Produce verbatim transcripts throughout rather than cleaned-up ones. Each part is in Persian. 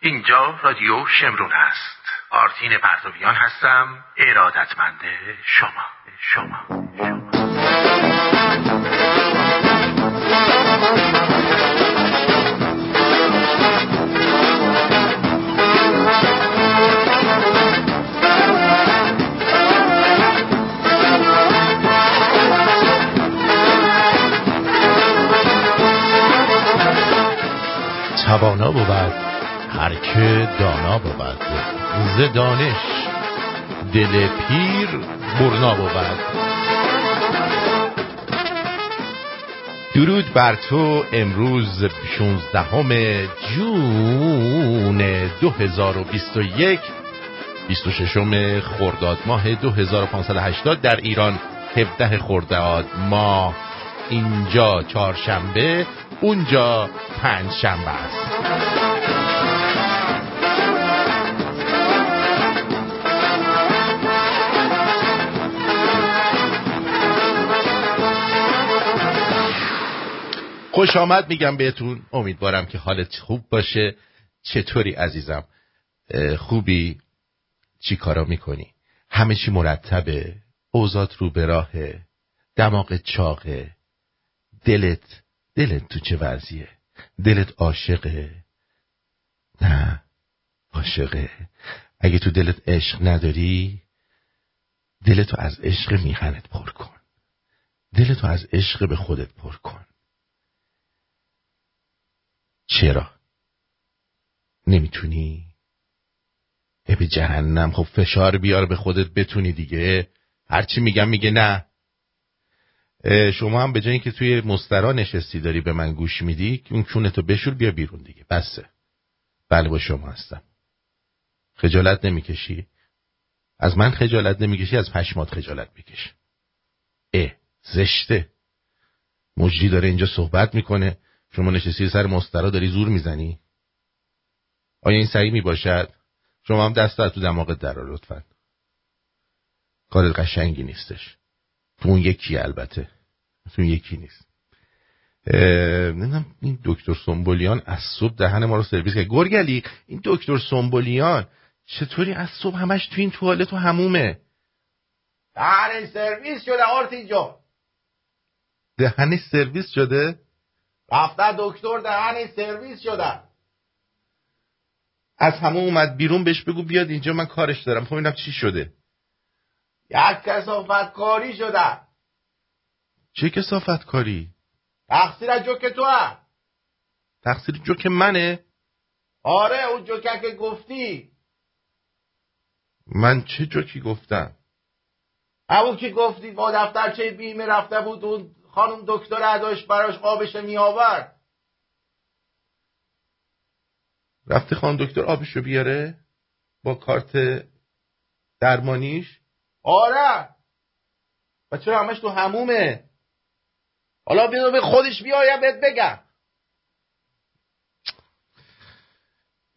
اینجا رادیو شمرون هست. آرتین پرتویان هستم، ارادتمند شما. شما. شما. توانا بود هر که دانا بود، ز دانش دل پیر برنا بود. درود بر تو. امروز شانزدهم جون دو هزار و بیست و یک، بیست و ششم خرداد ماه دو هزار و پانصد و هشتاد در ایران، هفدهم خرداد ماه. اینجا چهارشنبه، اونجا پنج شنبه است. خوش آمد میگم بهتون، امیدوارم که حالت خوب باشه. چطوری عزیزم؟ خوبی؟ چی کارا میکنی؟ همه چی مرتبه، اوضاعت رو به راهه، دماغ چاقه، دلت دلت تو چه وضعیه؟ دلت عاشقه؟ نه عاشقه. اگه تو دلت عشق نداری، دلتو از عشق میهنت پر کن، دلتو از عشق به خودت پر کن. چرا نمیتونی؟ ای به جهنم، خب فشار بیار به خودت بتونی دیگه. هرچی میگم میگه نه. شما هم به جایی که توی مسترا نشستی داری به من گوش میدی، اون کونتو بشور بیا بیرون دیگه، بسه. بله با شما هستم. خجالت نمیکشی؟ از من خجالت نمیکشی، از پشمات خجالت بکش. اه زشته. مجری داره اینجا صحبت میکنه، شما نشستی سر مسترا داری زور میزنی. آیا این سعی میباشد؟ شما هم دست تو دماغت درار لطفا. کار قشنگی نیستش. تو اون یکی، البته تو اون یکی نیست. نمیدونم این دکتر سنبولیان از صبح دهن ما رو سرویس کرد. گرگلی این دکتر سنبولیان چطوری از صبح همش تو این توالت و همومه؟ دهن سرویس شده آرتین جان. دهن سرویس شده؟ رفته دکتر دهن سرویس شده. از همون اومد بیرون، بهش بگو بیاد اینجا، من کارش دارم. خب اینم چی شده؟ یک کسافت کاری شده. چه کسافت کاری؟ تقصیر جوک تو هم. تقصیر جوک منه؟ آره اون جوکه که گفتی. من چه جوکی گفتم؟ همون که گفتی با دفترچه بیمه رفته بود، اون خانم دکتر عداش براش آبش میآورد. رفته خانم دکتر آبشو بیاره؟ با کارت درمانیش؟ آره. و چرا همش تو همومه؟ حالا بیدو به خودش بیایم بهت بگم.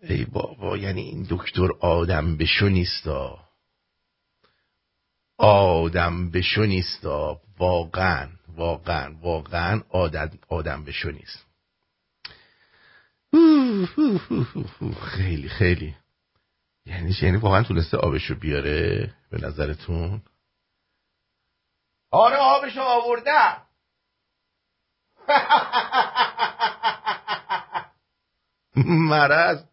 ای بابا، یعنی این دکتر آدم بشو نیستا، آدم بشو نیستا، واقعا واقعا واقعا آدم آدم بشو نیست. خیلی خیلی یعنی یعنی واقعا تونسته آبشو بیاره به نظرتون؟ آره آبشو آورده. مرض.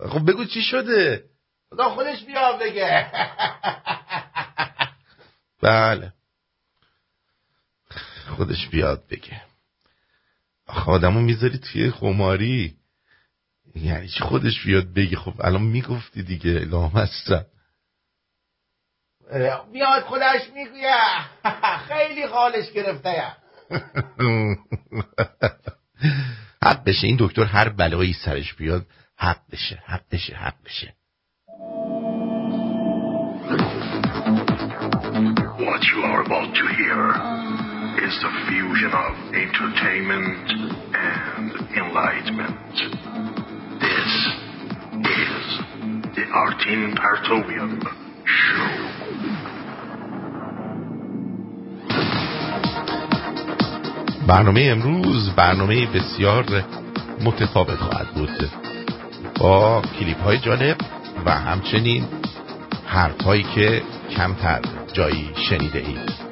خب بگو چی شده؟ خدا خودش بیام بگه. بله خودش بیاد بگه. آخه آدمو میذاری توی خماری، یعنی چی خودش بیاد بگی؟ خب الان میگفتی دیگه. لامصب بیاد خودش میگویه. خیلی خالش گرفته. حق بشه این دکتر، هر بلایی سرش بیاد حق بشه، حق بشه، حق بشه. What you are about to hear is the fusion of entertainment and enlightenment. This is the Artin Partovian Show. برنامه امروز برنامه بسیار متفاوت خواهد بود. با کلیپ های جالب و همچنین حرف هایی که کمتر جایی شنیده اید.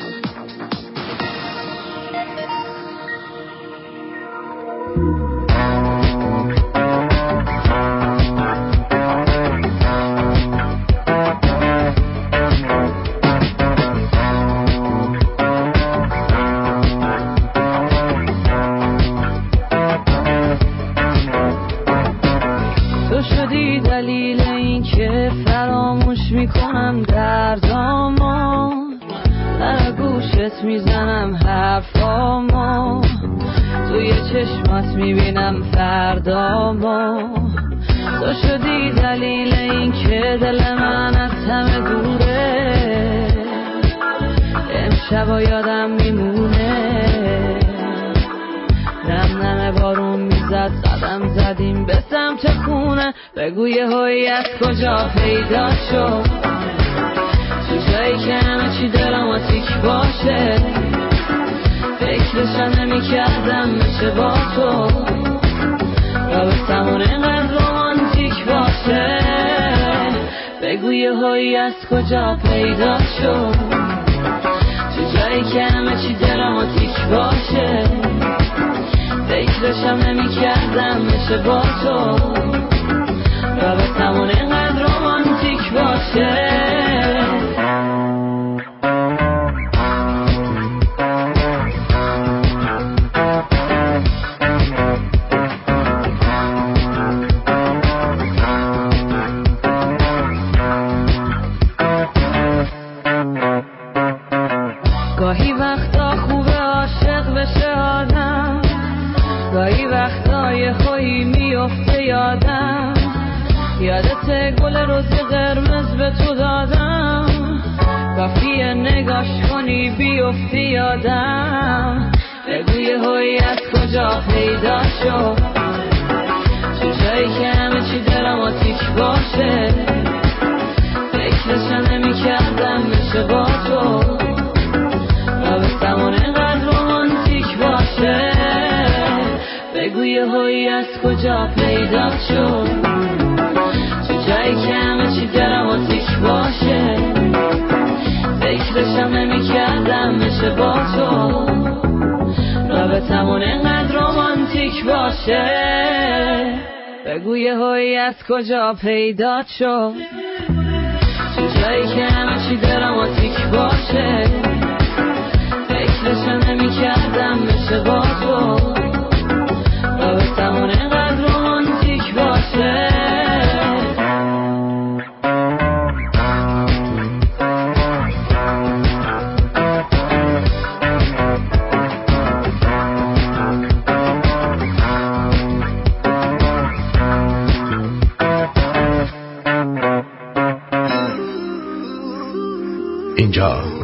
کجا پیدا شد تو جایی که همه چی دراماتیک باشه، فکرشو نمی کردم بشه با تو، رابطمون اینقدر رومانتیک باشه.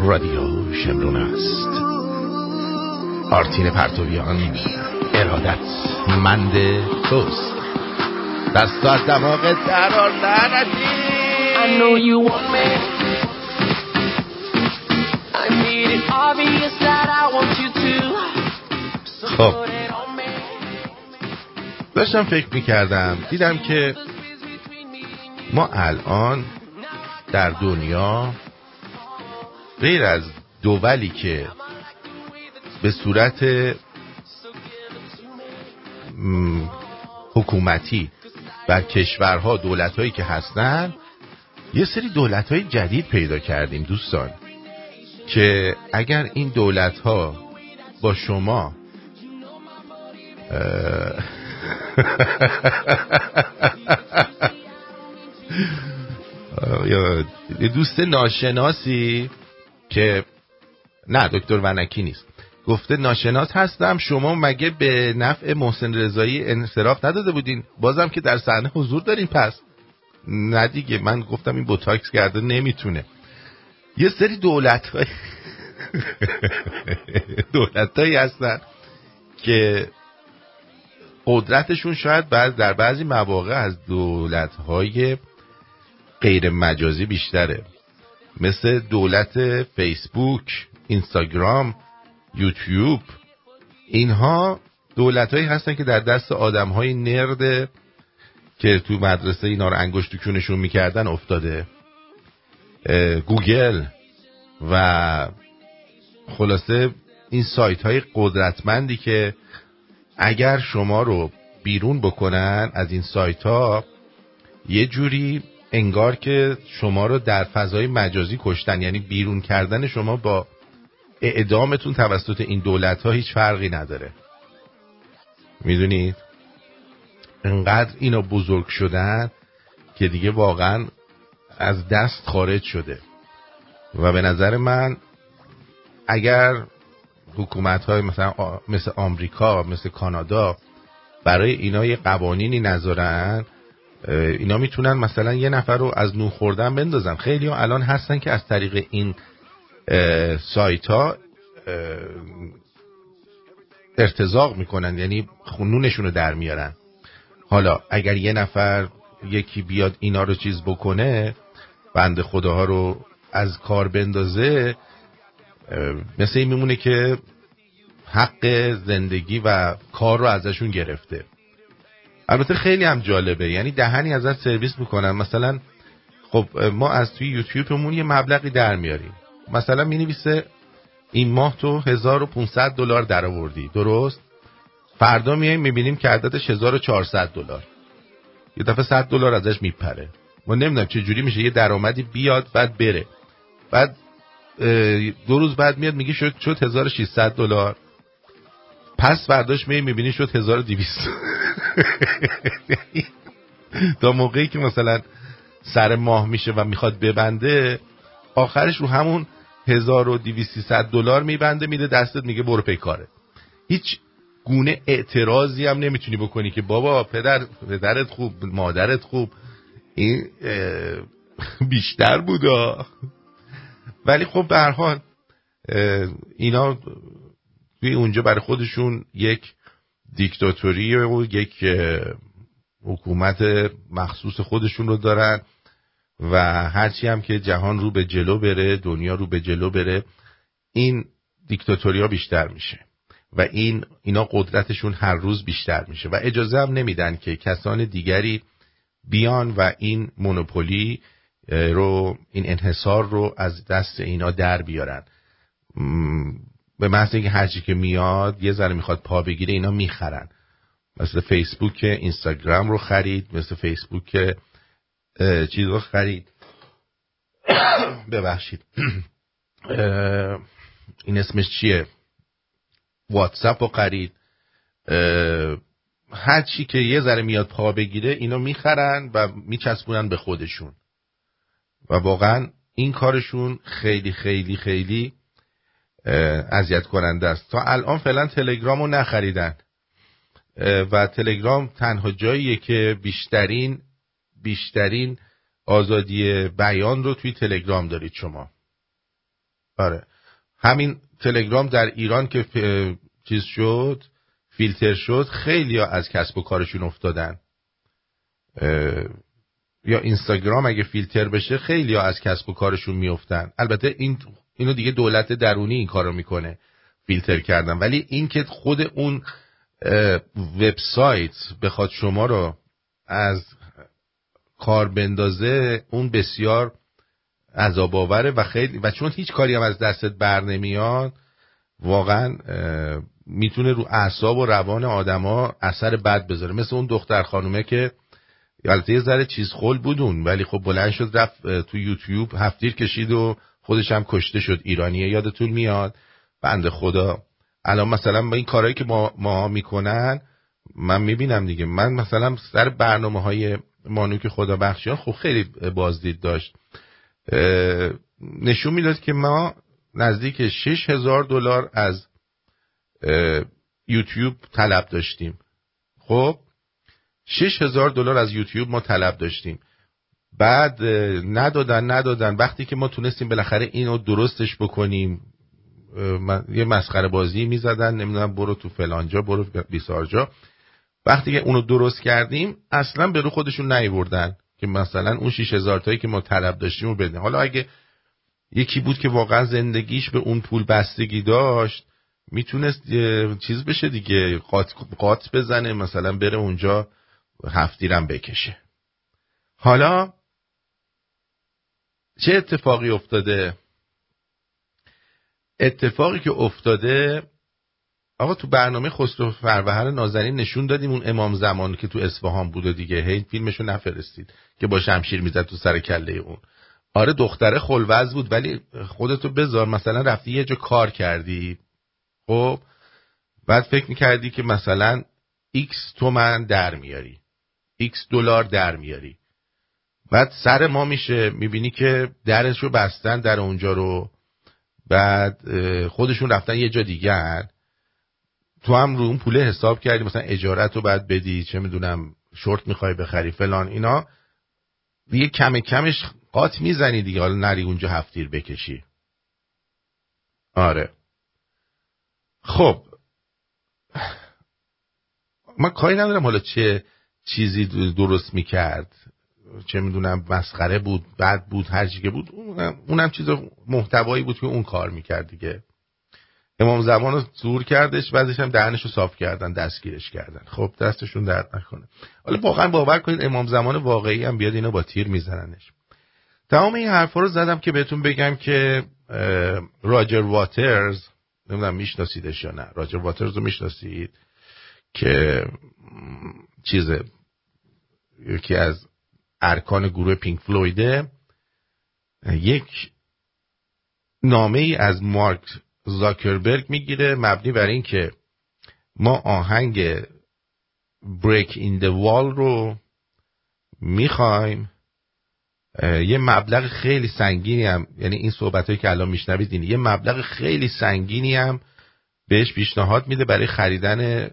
رادیو شمرون است. آرتین پرتویان ارادت مند توست. دست از دماغ درار لعنتی. I know you want me, I made it obvious that I want you to. خب داشتم فکر میکردم، دیدم که ما الان در دنیا غیر از دولی که به صورت حکومتی و کشورها دولتهایی که هستن، یه سری دولتهای جدید پیدا کردیم دوستان، که اگر این دولتها با شما دوست ناشناسی که نه دکتر ونکی نیست گفته ناشناس هستم، شما مگه به نفع محسن رضایی انصراف نداده بودین؟ بازم که در صحنه حضور دارین. پس نه دیگه، من گفتم این بوتاکس کرده نمیتونه. یه سری دولت های دولت هایی هستن که قدرتشون شاید بعض در بعضی مواقع از دولت های غیر مجازی بیشتره، مثل دولت فیسبوک، اینستاگرام، یوتیوب. اینها دولت‌هایی هستن که در دست آدم‌های نرد که تو مدرسه اینا رو انگشت کونشون میکردن افتاده. گوگل و خلاصه این سایت های قدرتمندی که اگر شما رو بیرون بکنن از این سایت ها یه جوری انگار که شما رو در فضای مجازی کشتن، یعنی بیرون کردن شما با اعدامتون توسط این دولت ها هیچ فرقی نداره. میدونید انقدر اینا بزرگ شدن که دیگه واقعا از دست خارج شده و به نظر من اگر حکومت های مثلا مثل آمریکا، مثل کانادا برای اینا یه قوانینی نذارن، اینا میتونن مثلا یه نفر رو از نون خوردن بندازن. خیلی ها الان هستن که از طریق این سایت ها ارتزاق میکنن، یعنی خونونشون رو در میارن. حالا اگر یه نفر یکی بیاد اینا رو چیز بکنه، بند خداها رو از کار بندازه، مثل این میمونه که حق زندگی و کار رو ازشون گرفته. البته خیلی هم جالبه، یعنی دهنی ازت سرویس میکنن. مثلا خب ما از توی یوتیوبمون یه مبلغی در میاریم، مثلا مینویسه این ماه تو هزار و پانصد دلار در آوردی، درست؟ فردا میایم میبینیم که عددش هزار و چهارصد دلار، یه دفعه صد دلار ازش میپره. ما نمیدونم چه جوری میشه یه درآمدی بیاد بعد بره، بعد دو روز بعد میاد میگه شد شد هزار و ششصد دلار، پس فرداش میای میبینی شد هزار و دویست. تا موقعی که مثلا سر ماه میشه و میخواد ببنده، آخرش رو همون هزار و دویست دلار میبنده، میده دستت، میگه برو پی کاره. هیچ گونه اعتراضی هم نمیتونی بکنی که بابا پدر پدرت خوب، مادرت خوب، این بیشتر بودا. ولی خب به هر حال اینا توی اونجا برای خودشون یک دیکتاتوری و یک حکومت مخصوص خودشون رو دارن و هرچی هم که جهان رو به جلو بره، دنیا رو به جلو بره، این دیکتاتوری ها بیشتر میشه و این اینا قدرتشون هر روز بیشتر میشه و اجازه هم نمیدن که کسان دیگری بیان و این مونوپولی رو، این انحصار رو از دست اینا در بیارن. به محض اینکه هرچی که میاد یه ذره میخواد پا بگیره، اینا میخرن. مثل فیسبوک اینستاگرام رو خرید، مثل فیسبوک چیز رو خرید. ببخشید این اسمش چیه، واتساپ رو خرید. هرچی که یه ذره میاد پا بگیره اینا میخرن و میچسبونن به خودشون و واقعا این کارشون خیلی خیلی خیلی اذیت کننده است. تا الان فعلا تلگرام رو نخریدن و تلگرام تنها جاییه که بیشترین بیشترین آزادی بیان رو توی تلگرام دارید شما. آره همین تلگرام در ایران که چیز شد، فیلتر شد، خیلی ها از کسب و کارشون افتادن. یا اینستاگرام اگه فیلتر بشه خیلی ها از کسب و کارشون میافتن. البته این اینو دیگه دولت درونی این کارو میکنه، فیلتر کردن. ولی این که خود اون وبسایت بخواد شما رو از کار بندازه، اون بسیار عذاب آوره و خیلی و چون هیچ کاری هم از دستت بر نمیاد، واقعا میتونه رو اعصاب و روان آدما اثر بد بذاره. مثل اون دختر خانومه که البته یه ذره چیز خل بودون ولی خب بلند شد رفت تو یوتیوب هفتیر کشید و خودش هم کشته شد. ایرانیه، یادتون میاد بنده خدا. الان مثلا با این کارهایی که ما ماها میکنن من میبینم دیگه. من مثلا سر برنامه های مانوک خدابخشیان خب خیلی بازدید داشت، نشون میداد که ما نزدیک شش هزار دلار از یوتیوب طلب داشتیم. خب شش هزار دلار از یوتیوب ما طلب داشتیم، بعد ندادن ندادن وقتی که ما تونستیم بالاخره اینو درستش بکنیم. یه مسخره بازی میزدن، نمیدونم برو تو فلانجا، برو بیسارجا. وقتی که اونو درست کردیم اصلا به رو خودشون نیوردن که مثلا اون شش هزار تایی که ما طلب داشتیم رو بدن. حالا اگه یکی بود که واقعا زندگیش به اون پول بستگی داشت میتونست چیز بشه دیگه، قات قات بزنه، مثلا بره اونجا هفتیرم بکشه. حالا چه اتفاقی افتاده؟ اتفاقی که افتاده آقا تو برنامه خسرو فروهر نازنین نشون دادیم اون امام زمان که تو اصفهان بوده دیگه، هی فیلمشو نفرستید که با شمشیر میزد تو سر کله اون. آره دختره خلوز بود، ولی خودتو بذار مثلا رفتی یه جا کار کردی خب، بعد فکر میکردی که مثلا ایکس تومن در میاری، ایکس دلار در میاری، بعد سر ما میشه میبینی که درشو بستن در اونجا رو، بعد خودشون رفتن یه جا دیگر، تو هم رو اون پوله حساب کردی مثلا اجارت رو باید بدی، چه میدونم شورت میخوای بخری فلان اینا، دیگه کم کمش قات میزنی دیگه، حالا نری اونجا هفتیر بکشی. آره خب من کاری ندارم حالا چه چیزی درست میکرد، چه میدونم مسخره بود، بد بود، هر چی که بود، اونم, اونم چیز محتوایی بود که اون کار میکرد دیگه. امام زمان رو زور کردش، بعدش هم دهنش رو صاف کردن، دستگیرش کردن. خب دستشون درد نکنه. حالا واقعا باور کنید امام زمان واقعی هم بیاد اینا با تیر میزننش. تمام این حرفا رو زدم که بهتون بگم که راجر واترز، نمیدونم میشناسیدش یا نه، راجر واترز رو میشناسید که چیزه یکی از ارکان گروه پینک فلویده، یک نامه‌ای از مارک زاکربرگ میگیره مبنی بر این که ما آهنگ بریک این د وال رو میخوایم، یه مبلغ خیلی سنگینی هم، یعنی این صحبتایی که الان میشنوید اینه، یه مبلغ خیلی سنگینی هم بهش پیشنهاد میده برای خریدن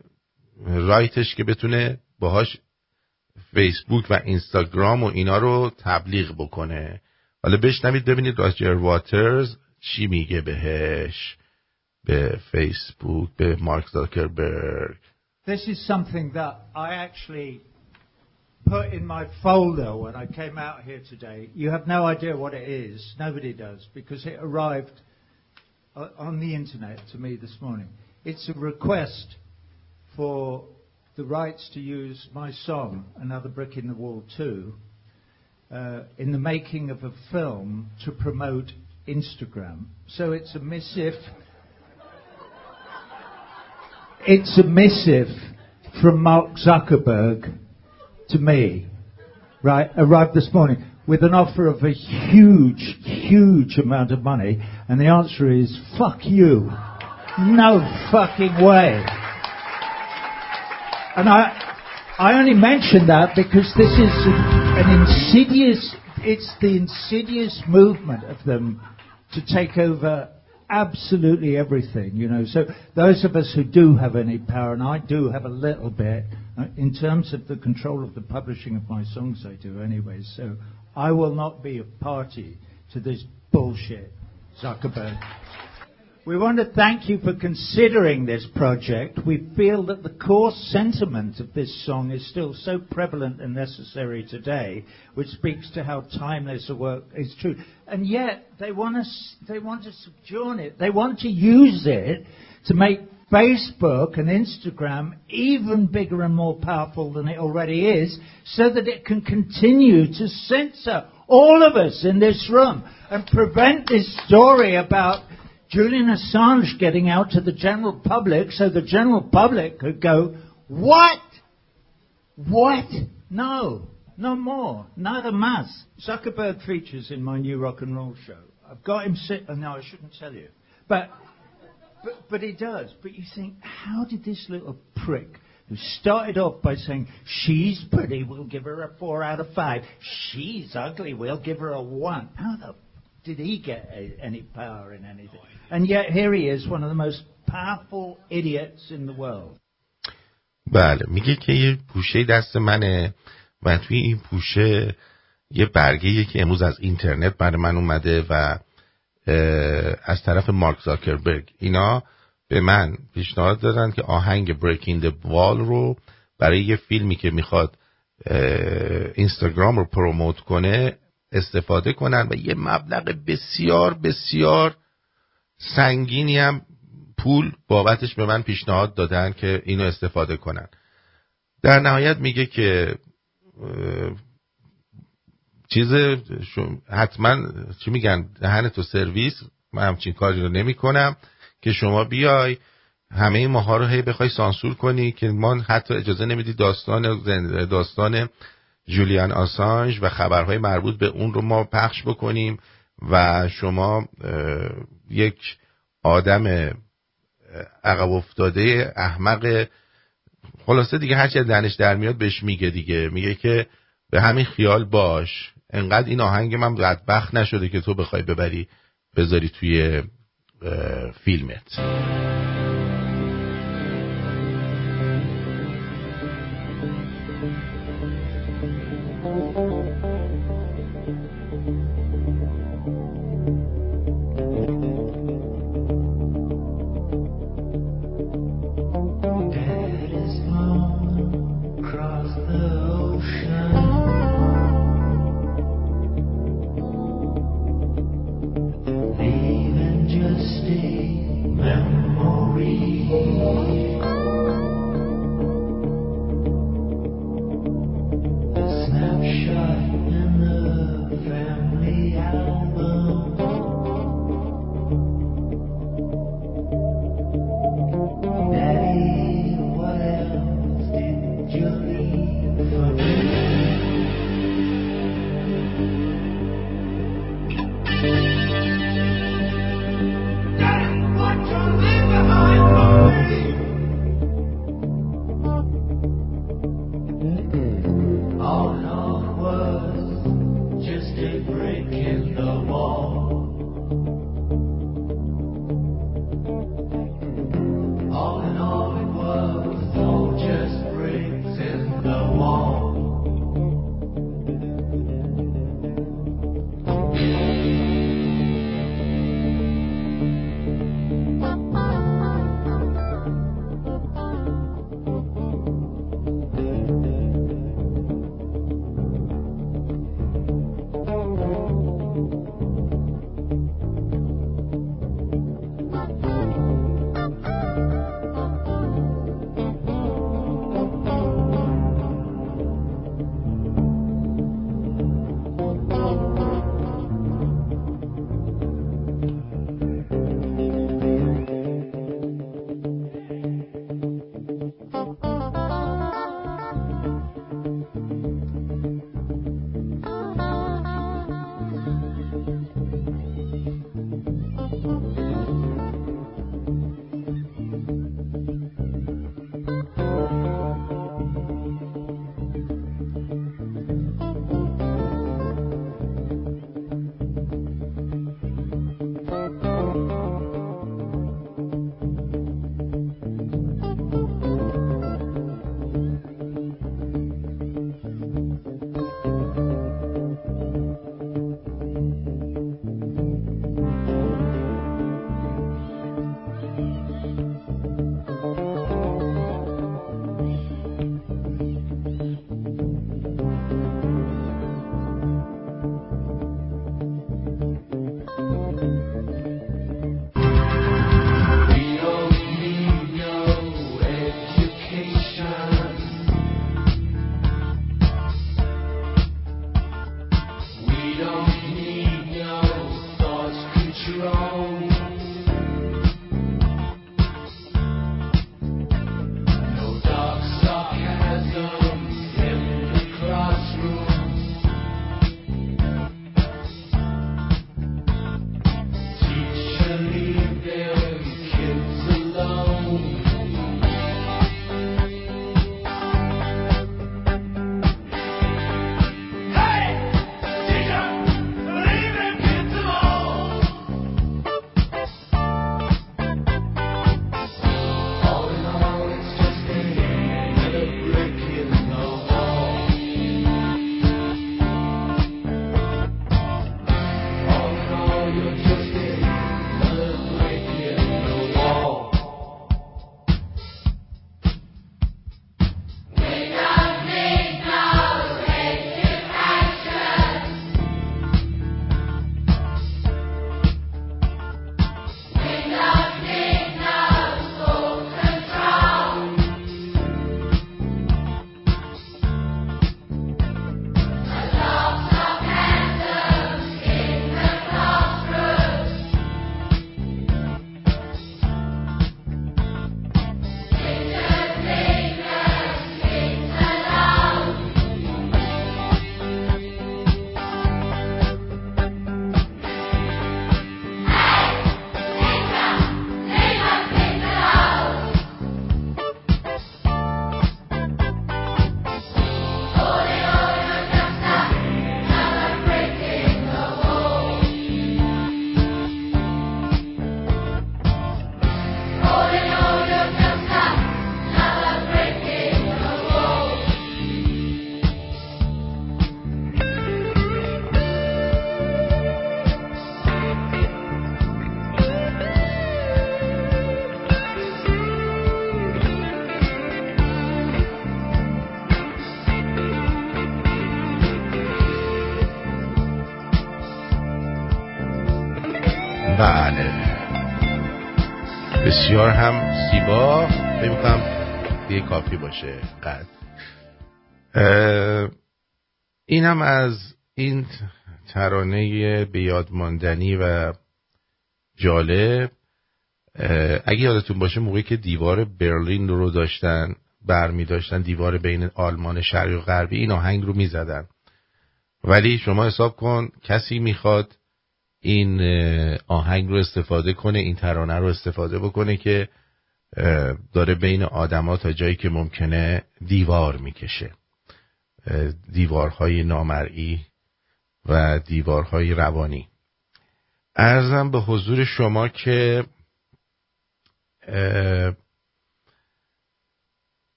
رایتش که بتونه باهاش فیسبوک و اینستاگرام و اینا رو تبلیغ بکنه. حالا بشنوید ببینید راجر واترز چی میگه بهش، به فیسبوک، به مارک زاکربرگ. This is something that I actually put in my folder when I came out here today. You have no idea what it is. Nobody does, because it arrived on the internet to me this morning. It's a request for the rights to use my song, Another Brick in the Wall two, uh, in the making of a film to promote Instagram. So it's a missive. It's a missive from Mark Zuckerberg to me, right, arrived this morning with an offer of a huge, huge amount of money, and the answer is, fuck you. No fucking way. And I, I only mention that because this is an insidious, it's the insidious movement of them to take over absolutely everything, you know. So those of us who do have any power, and I do have a little bit, in terms of the control of the publishing of my songs, I do anyway. So I will not be a party to this bullshit, Zuckerberg. We want to thank you for considering this project. We feel that the core sentiment of this song is still so prevalent and necessary today, which speaks to how timeless a work is true. And yet, they want us, they want to sojourn it. They want to use it to make Facebook and Instagram even bigger and more powerful than it already is, so that it can continue to censor all of us in this room and prevent this story about Julian Assange getting out to the general public, so the general public could go, what? What? No. No more. Neither must. Zuckerberg features in my new rock and roll show. I've got him sit... Oh, no, I shouldn't tell you. But, but, but he does. But you think, how did this little prick, who started off by saying, she's pretty, we'll give her a four out of five. She's ugly, we'll give her a one. How the... Did he get any power in anything? And yet here he is, one of the most powerful idiots in the world. بله میگه که یه پوشه دست منه و توی این پوشه یه برگه‌ایه که امروز از اینترنت برای من اومده و از طرف مارک زاکربرگ اینا به من پیشنهاد دادن که آهنگ Breaking the Wall رو برای یه فیلمی که میخواد اینستاگرام رو پروموت کنه استفاده کنن و یه مبلغ بسیار بسیار سنگینی هم پول بابتش به من پیشنهاد دادن که اینو استفاده کنن. در نهایت میگه که چیز حتما چی میگن دهن تو سرویس، من همچین کاری رو نمی کنم که شما بیای همه ماها رو هی بخوای سانسور کنی که ما حتی اجازه نمیدی داستان داستان جولیان آسانج و خبرهای مربوط به اون رو ما پخش بکنیم و شما یک آدم عقب افتاده احمق، خلاصه دیگه هرچی دانش در میاد بهش میگه دیگه، میگه که به همین خیال باش، انقدر این آهنگ من بدبخت نشده که تو بخوای ببری بذاری توی فیلمت. Oh, no, what? بله بسیار هم زیبا. فکر می‌کنم دیگه کافی باشه. قد اینم از این ترانه بیادماندنی و جالب. اگه یادتون باشه موقعی که دیوار برلین رو داشتن برمی داشتن، دیوار بین آلمان شرقی و غربی، این آهنگ رو می زدن. ولی شما حساب کن کسی میخواد این آهنگ رو استفاده کنه، این ترانه رو استفاده بکنه که داره بین آدم‌ها تا جایی که ممکنه دیوار میکشه، دیوارهای نامرئی و دیوارهای روانی. عرضم به حضور شما که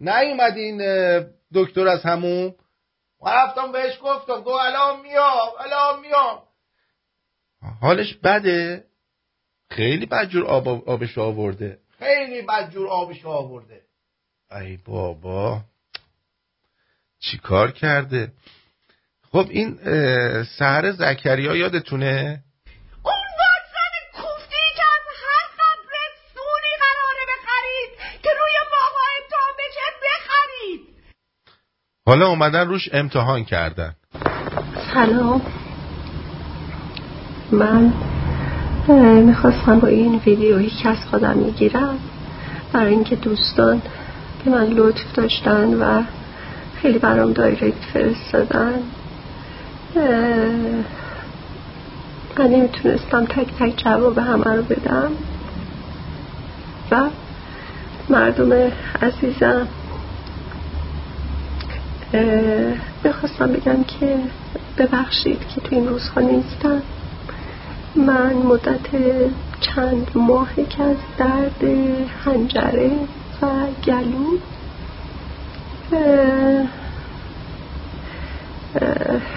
نیومد این دکتر از همون و رفتم بهش گفتم گو الان میام الان میام. حالش بده، خیلی بدجور آب آبش آورده، خیلی بدجور آبش آورده. ای بابا چی کار کرده؟ خب این سحر زکریا یادتونه؟ اون واکسن کوفته‌ای که از هست برسونی قراره بخرید که روی بابایتان بشه بخرید. حالا اومدن روش امتحان کردن. سلام، من میخواستم با این ویدیویی که از خودم میگیرم برای اینکه دوستان به من لطف داشتن و خیلی برام دایرکت فرستادن، من نمیتونستم تک تک جواب همه رو بدم و مردم عزیزم بخواستم بگم که ببخشید که تو این روزها نیستم. من مدت چند ماهی که از درد حنجره و گلو اه اه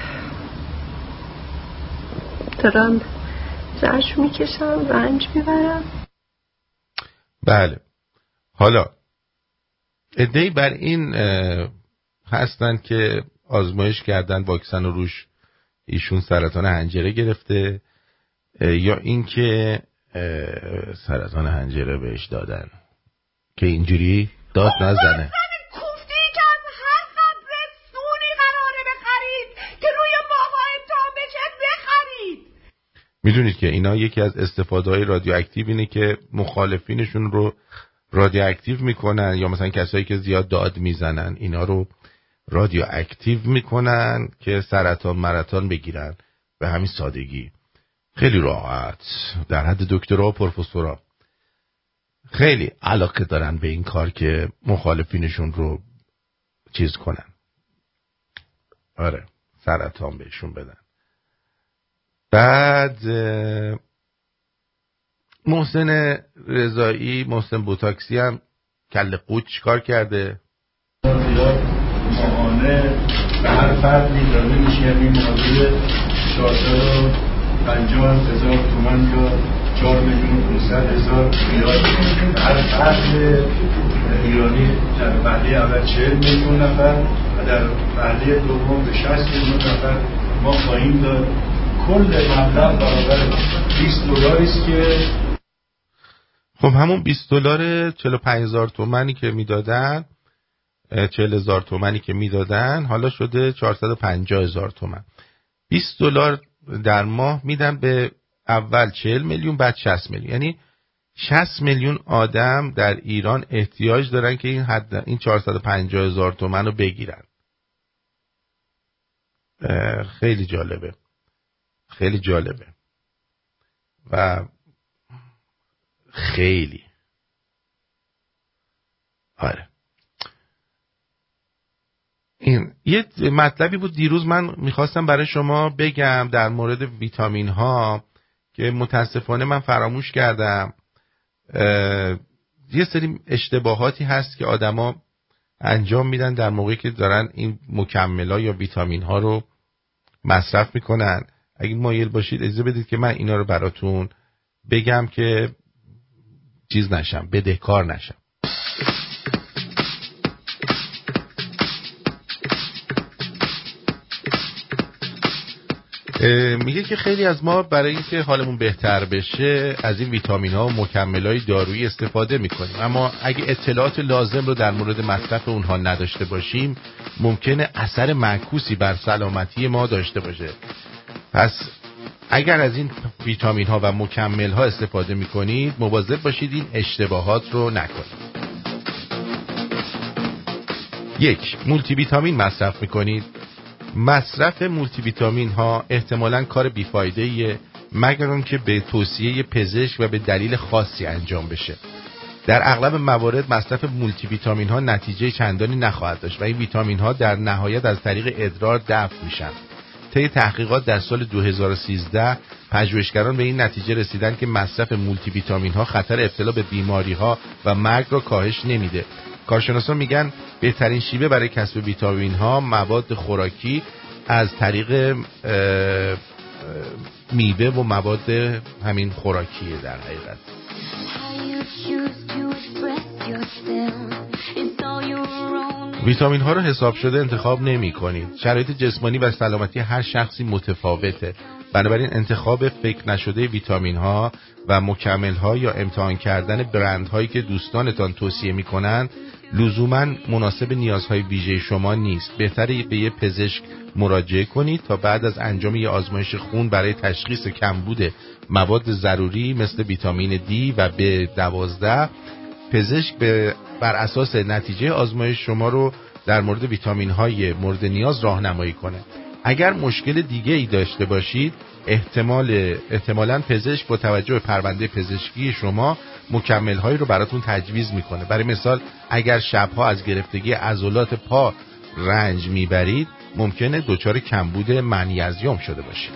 دارم زرش میکشم، رنج میبرم. بله، حالا ادعی بر این هستن که آزمایش کردن واکسن و روش ایشون سرطان حنجره گرفته یا اینکه سرطان حنجره بهش دادن که اینجوری داد نزنه. میدونید که اینا یکی از استفاده‌های رادیواکتیو اینه که مخالفینشون رو رادیواکتیو میکنن، یا مثلا کسایی که زیاد داد میزنن اینا رو رادیواکتیو میکنن که سرطان مرطان بگیرن. به همین سادگی، خیلی راحت، در حد دکترا و پروفسورا خیلی علاقه دارن به این کار که مخالفینشون رو چیز کنن، آره سرطان بهشون بدن. بعد محسن رضایی، محسن بوتاکسی هم کله قوت چیکار کرده؟ زیاد ماهانه به هر فردی داده میشه، یعنی ماهی شاستر پنجاه هزار تومن یا چهار میلیون و پانصد هزار ریال به هر فرد ایرانی. در وهله اول چهل میلیون نفر و در وهله دوم به شصت میلیون نفر ما خواهیم داد. کل مبلغ برابر بیست دلار است که خب همون بیست دلار چهل و پنج هزار تومانی که میدادن، چهل هزار تومانی که میدادن حالا شده چهارصد و پنجاه هزار تومان. بیست دلار در ماه میدن به اول چهل میلیون بعد شصت میلیون، یعنی شصت میلیون آدم در ایران احتیاج دارن که این حد این چهارصد و پنجاه هزار تومان رو بگیرن. خیلی جالبه، خیلی جالبه و خیلی آره. این یه مطلبی بود دیروز من میخواستم برای شما بگم در مورد ویتامین ها که متاسفانه من فراموش کردم. یه سری اشتباهاتی هست که آدما انجام میدن در موقعی که دارن این مکمل‌ها یا ویتامین ها رو مصرف میکنن. اگه مایل باشید اجازه بدید که من اینا رو براتون بگم که چیز نشم، بدهکار نشم. میگه که خیلی از ما برای اینکه حالمون بهتر بشه از این ویتامین ها و مکمل های دارویی استفاده میکنیم، اما اگه اطلاعات لازم رو در مورد مصرف اونها نداشته باشیم ممکنه اثر معکوسی بر سلامتی ما داشته باشه. پس اگر از این ویتامین ها و مکمل ها استفاده میکنید مواظب باشید این اشتباهات رو نکنید. یک، مولتی ویتامین مصرف میکنید. مصرف مولتی ویتامین ها احتمالاً کار بیفایده ایه مگر آنکه به توصیه پزشک و به دلیل خاصی انجام بشه. در اغلب موارد مصرف مولتی ویتامین ها نتیجه چندانی نخواهد داشت و این ویتامین ها در نهایت از طریق ادرار دفع میشن. طی تحقیقات در سال دو هزار و سیزده پژوهشگران به این نتیجه رسیدن که مصرف مولتی ویتامین ها خطر ابتلا به بیماری ها و مرگ را کاهش نمیده. کارشناسان میگن بهترین شیوه برای کسب ویتامین ها مواد خوراکی از طریق میوه و مواد همین خوراکیه در حقیقت. ویتامین ها رو حساب شده انتخاب نمی کنید. شرایط جسمانی و سلامتی هر شخصی متفاوته. بنابراین انتخاب فکر نشده ویتامین ها و مکمل ها یا امتحان کردن برند هایی که دوستانتان توصیه می کنند لزوما مناسب نیازهای ویژه شما نیست. بهتره به یه پزشک مراجعه کنید تا بعد از انجام یه آزمایش خون برای تشخیص کمبود مواد ضروری مثل ویتامین دی و بی دوازده پزشک بر اساس نتیجه آزمایش شما رو در مورد ویتامین های مورد نیاز راهنمایی کنه. اگر مشکل دیگه ای داشته باشید احتمال احتمالاً پزشک با توجه به پرونده پزشکی شما مکمل هایی رو براتون تجویز میکنه. برای مثال اگر شبها از گرفتگی عضلات پا رنج میبرید ممکنه دچار کمبود منیزیم شده باشید.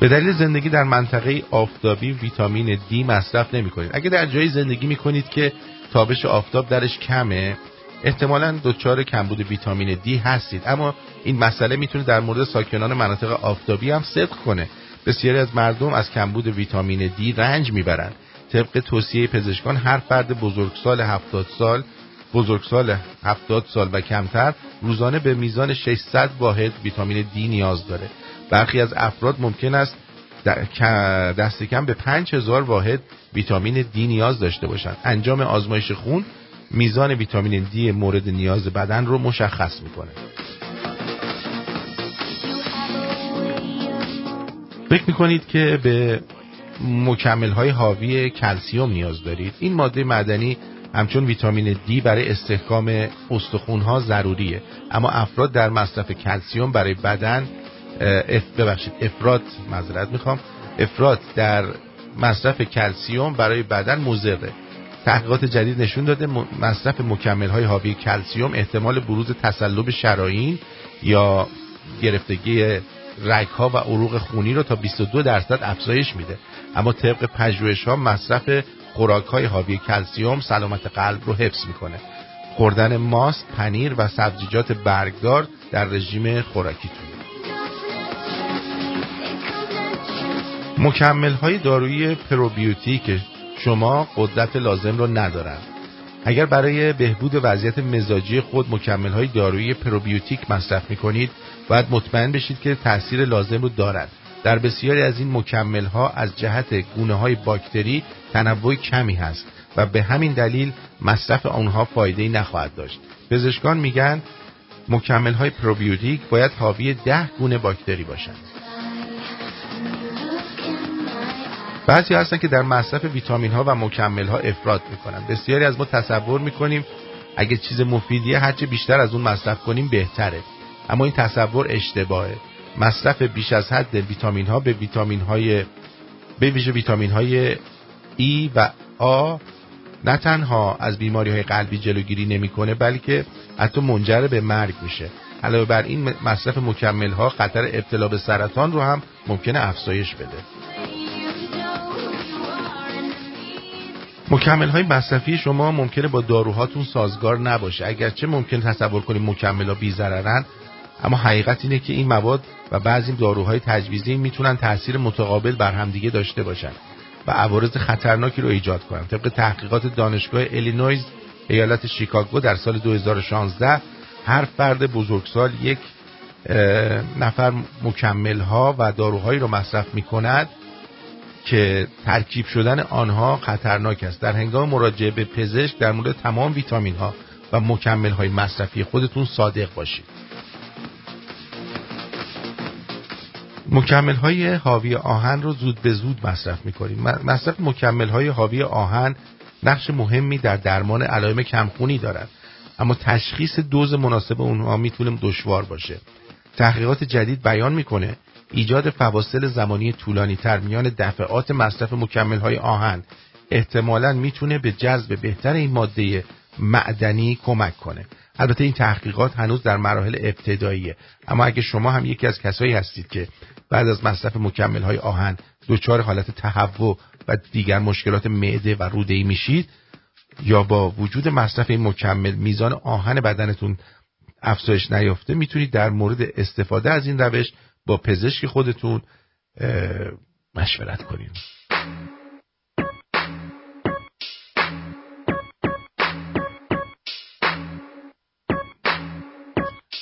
به دلیل زندگی در منطقه آفتابی ویتامین دی مصرف نمی کنید. اگه در جایی زندگی می کنید که تابش آفتاب درش کمه احتمالاً دچار کمبود ویتامین دی هستید، اما این مسئله میتونه در مورد ساکنان مناطق آفتابی هم صدق کنه. بسیاری از مردم از کمبود ویتامین دی رنج میبرن. طبق توصیه پزشکان هر فرد بزرگسال هفتاد سال بزرگسال هفتاد سال و کمتر روزانه به میزان ششصد واحد ویتامین دی نیاز داره. برخی از افراد ممکن است دست کم به پنج هزار واحد ویتامین دی نیاز داشته باشند. انجام آزمایش خون میزان ویتامین دی مورد نیاز بدن رو مشخص میکنه. فکر میکنید که به مکمل‌های حاوی کلسیم نیاز دارید. این ماده معدنی همچون ویتامین دی برای استحکام استخوان‌ها ضروریه، اما افراد در مصرف کلسیم برای بدن اف ببخشید افراد معذرت میخوام افراد در مصرف کلسیم برای بدن مضره. تحقیقات جدید نشون داده مصرف مکمل‌های حاوی کلسیم احتمال بروز تصلب شرايین یا گرفتگی رگ‌ها و عروق خونی را تا بیست و دو درصد افزایش میده، اما طبق پژوهش‌ها مصرف خوراک‌های حاوی کلسیم سلامت قلب رو حفظ میکنه. خوردن ماست، پنیر و سبزیجات برگدار در رژیم خوراکیتون. مکمل‌های دارویی پروبیوتیک شما قدرت لازم را ندارند. اگر برای بهبود وضعیت مزاجی خود مکمل‌های دارویی پروبیوتیک مصرف می‌کنید، باید مطمئن بشید که تأثیر لازم را دارند. در بسیاری از این مکمل‌ها از جهت گونه‌های باکتری تنوع کمی هست و به همین دلیل مصرف آنها فایده‌ای نخواهد داشت. پزشکان میگن مکمل‌های پروبیوتیک باید حاوی ده گونه باکتری باشند. بعضی هستن که در مصرف ویتامین ها و مکمل ها افراط میکنن. بسیاری از ما تصور میکنیم اگه چیز مفیدیه هرچه بیشتر از اون مصرف کنیم بهتره، اما این تصور اشتباهه. مصرف بیش از حد ویتامین ها به ویتامین های به ویژه ویتامین های ای و آ نه تنها از بیماری های قلبی جلوگیری نمیکنه بلکه حتی منجر به مرگ میشه. علاوه بر این مصرف مکمل ها خطر ابتلا به سرطان رو هم ممکنه افزایش بده. مکمل‌های مصرفی شما ممکنه با داروهاتون سازگار نباشه. اگرچه ممکن تصور کنیم مکمل‌ها بی‌ضررن، اما حقیقت اینه که این مواد و بعضی داروهای تجویزی میتونن تأثیر متقابل بر همدیگه داشته باشن و عوارض خطرناکی رو ایجاد کنن. طبق تحقیقات دانشگاه ایلینویز ایالت شیکاگو در سال دو هزار و شانزده هر فرد بزرگسال یک نفر مکمل‌ها و داروهایی رو مصرف می‌کند که ترکیب شدن آنها خطرناک است. در هنگام مراجعه به پزشک در مورد تمام ویتامین‌ها و مکمل‌های مصرفی خودتون صادق باشید. مکمل‌های حاوی آهن رو زود به زود مصرف می‌کنید. مصرف مکمل‌های حاوی آهن نقش مهمی در درمان علائم کمخونی دارد، اما تشخیص دوز مناسب اونها میتونه دشوار باشه. تحقیقات جدید بیان میکنه ایجاد فواصل زمانی طولانی تر میان دفعات مصرف مکمل‌های آهن احتمالاً میتونه به جذب بهتر این ماده معدنی کمک کنه. البته این تحقیقات هنوز در مراحل ابتداییه، اما اگه شما هم یکی از کسایی هستید که بعد از مصرف مکمل‌های آهن دچار حالت تهوع و دیگر مشکلات معده و روده‌ای میشید یا با وجود مصرف این مکمل میزان آهن بدنتون افزایش نیافته، میتونید در مورد استفاده از این روش با پزشک خودتون مشورت کنید.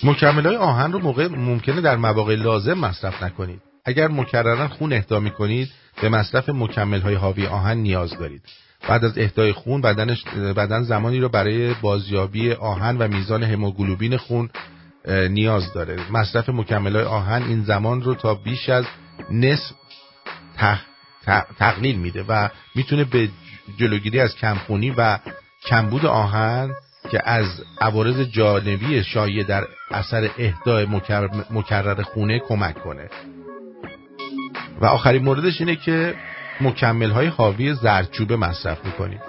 مکمل‌های آهن رو موقع ممکنه در مواقع لازم مصرف نکنید. اگر مکررن خون اهدا میکنید به مصرف مکمل‌های حاوی آهن نیاز دارید. بعد از اهدای خون بدنش بدن زمانی رو برای بازیابی آهن و میزان هموگلوبین خون نیاز داره. مصرف مکمل‌های آهن این زمان رو تا بیش از نصف تق... تق... تقلیل میده و میتونه به جلوگیری از کمخونی و کمبود آهن که از عوارض جانبی شایع در اثر اهدای مکر... مکرر خونه کمک کنه. و آخرین موردش اینه که مکمل‌های حاوی زردچوبه مصرف می‌کنید.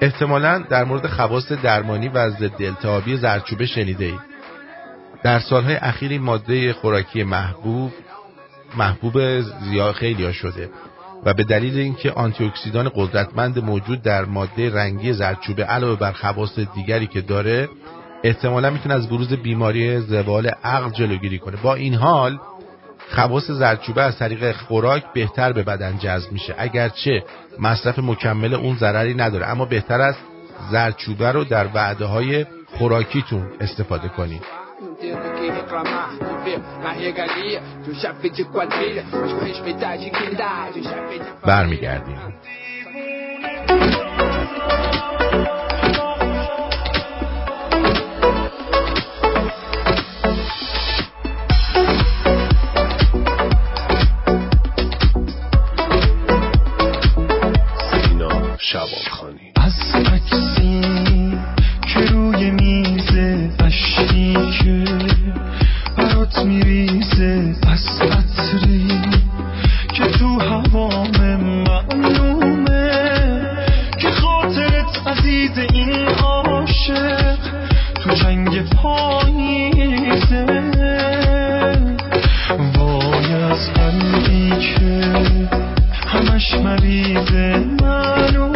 احتمالاً در مورد خواص درمانی و ضد التهابی زردچوبه شنیده‌اید. در سال‌های اخیر این ماده خوراکی محبوب محبوب زیاد خیلی‌ها شده و به دلیل اینکه آنتی اکسیدان قدرتمند موجود در ماده رنگی زردچوبه علاوه بر خواص دیگری که داره، احتمالاً می‌تونه از بروز بیماری زوال عقل جلوگیری کنه. با این حال خواص زردچوبه از طریق خوراک بهتر به بدن جذب میشه، اگرچه مصرف مکمل اون ضرری نداره، اما بهتر است زردچوبه رو در وعده‌های خوراکیتون استفاده کنید. برمیگردیم. شبابخانی از عکسی که روی میز عشقی که برات میریزه، از عطری که تو هوام معلومه که خاطرت عزیز این عاشق تو جنگ پاییزه. وای از قلبی که همش مریضه منو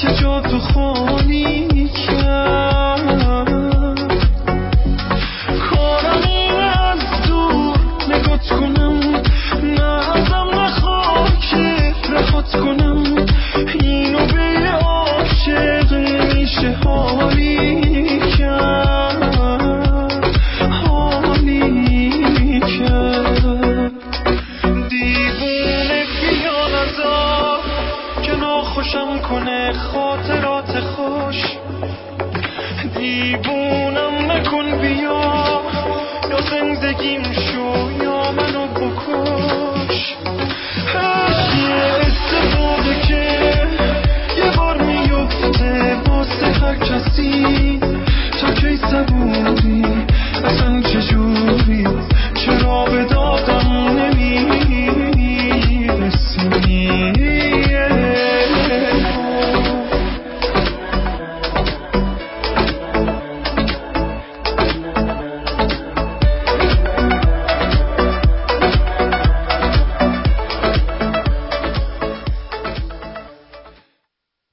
چه جا تو خود برات کنم اینو به عاشق میشه حالی کرد حالی کرد دیوونه بیان از آب که ناخوشم کنه خاطرات خوش دیوونم نکن بیا یا زندگیم شو یا منو بکش عشق یه اتفاقه که یه بار میفته واسه هر کسی تا کی صبوری اصلا چجوری چرا به دادم نمیرسی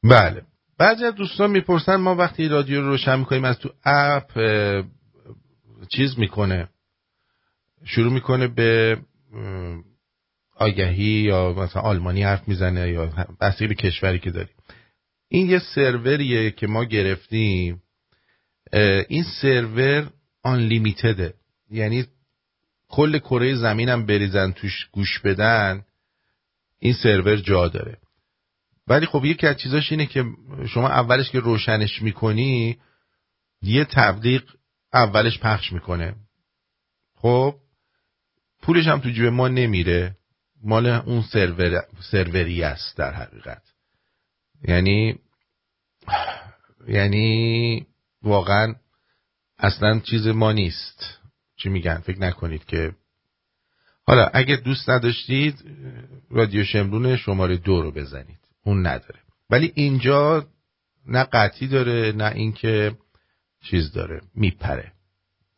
بله. بعضی از دوستان میپرسن ما وقتی رادیو رو روشن میکنیم از تو اپ چیز میکنه شروع میکنه به آگهی یا مثلا آلمانی حرف میزنه یا بسیاری به کشوری که داریم. این یه سروریه که ما گرفتیم. این سرور آنلیمیتده، یعنی کل کره زمین هم بریزن توش گوش بدن این سرور جا داره. ولی خب یکی از چیزاش اینه که شما اولش که روشنش میکنی یه تبلیغ اولش پخش میکنه. خب پولش هم تو جیب ما نمیره، مال اون سرور سروری است در حقیقت. یعنی یعنی واقعا اصلا چیز ما نیست. چی میگن؟ فکر نکنید که. حالا اگه دوست نداشتید رادیو شمرون شماره دو رو بزنید، اون نداره. ولی اینجا نه قطعی داره نه اینکه چیز داره، میپره.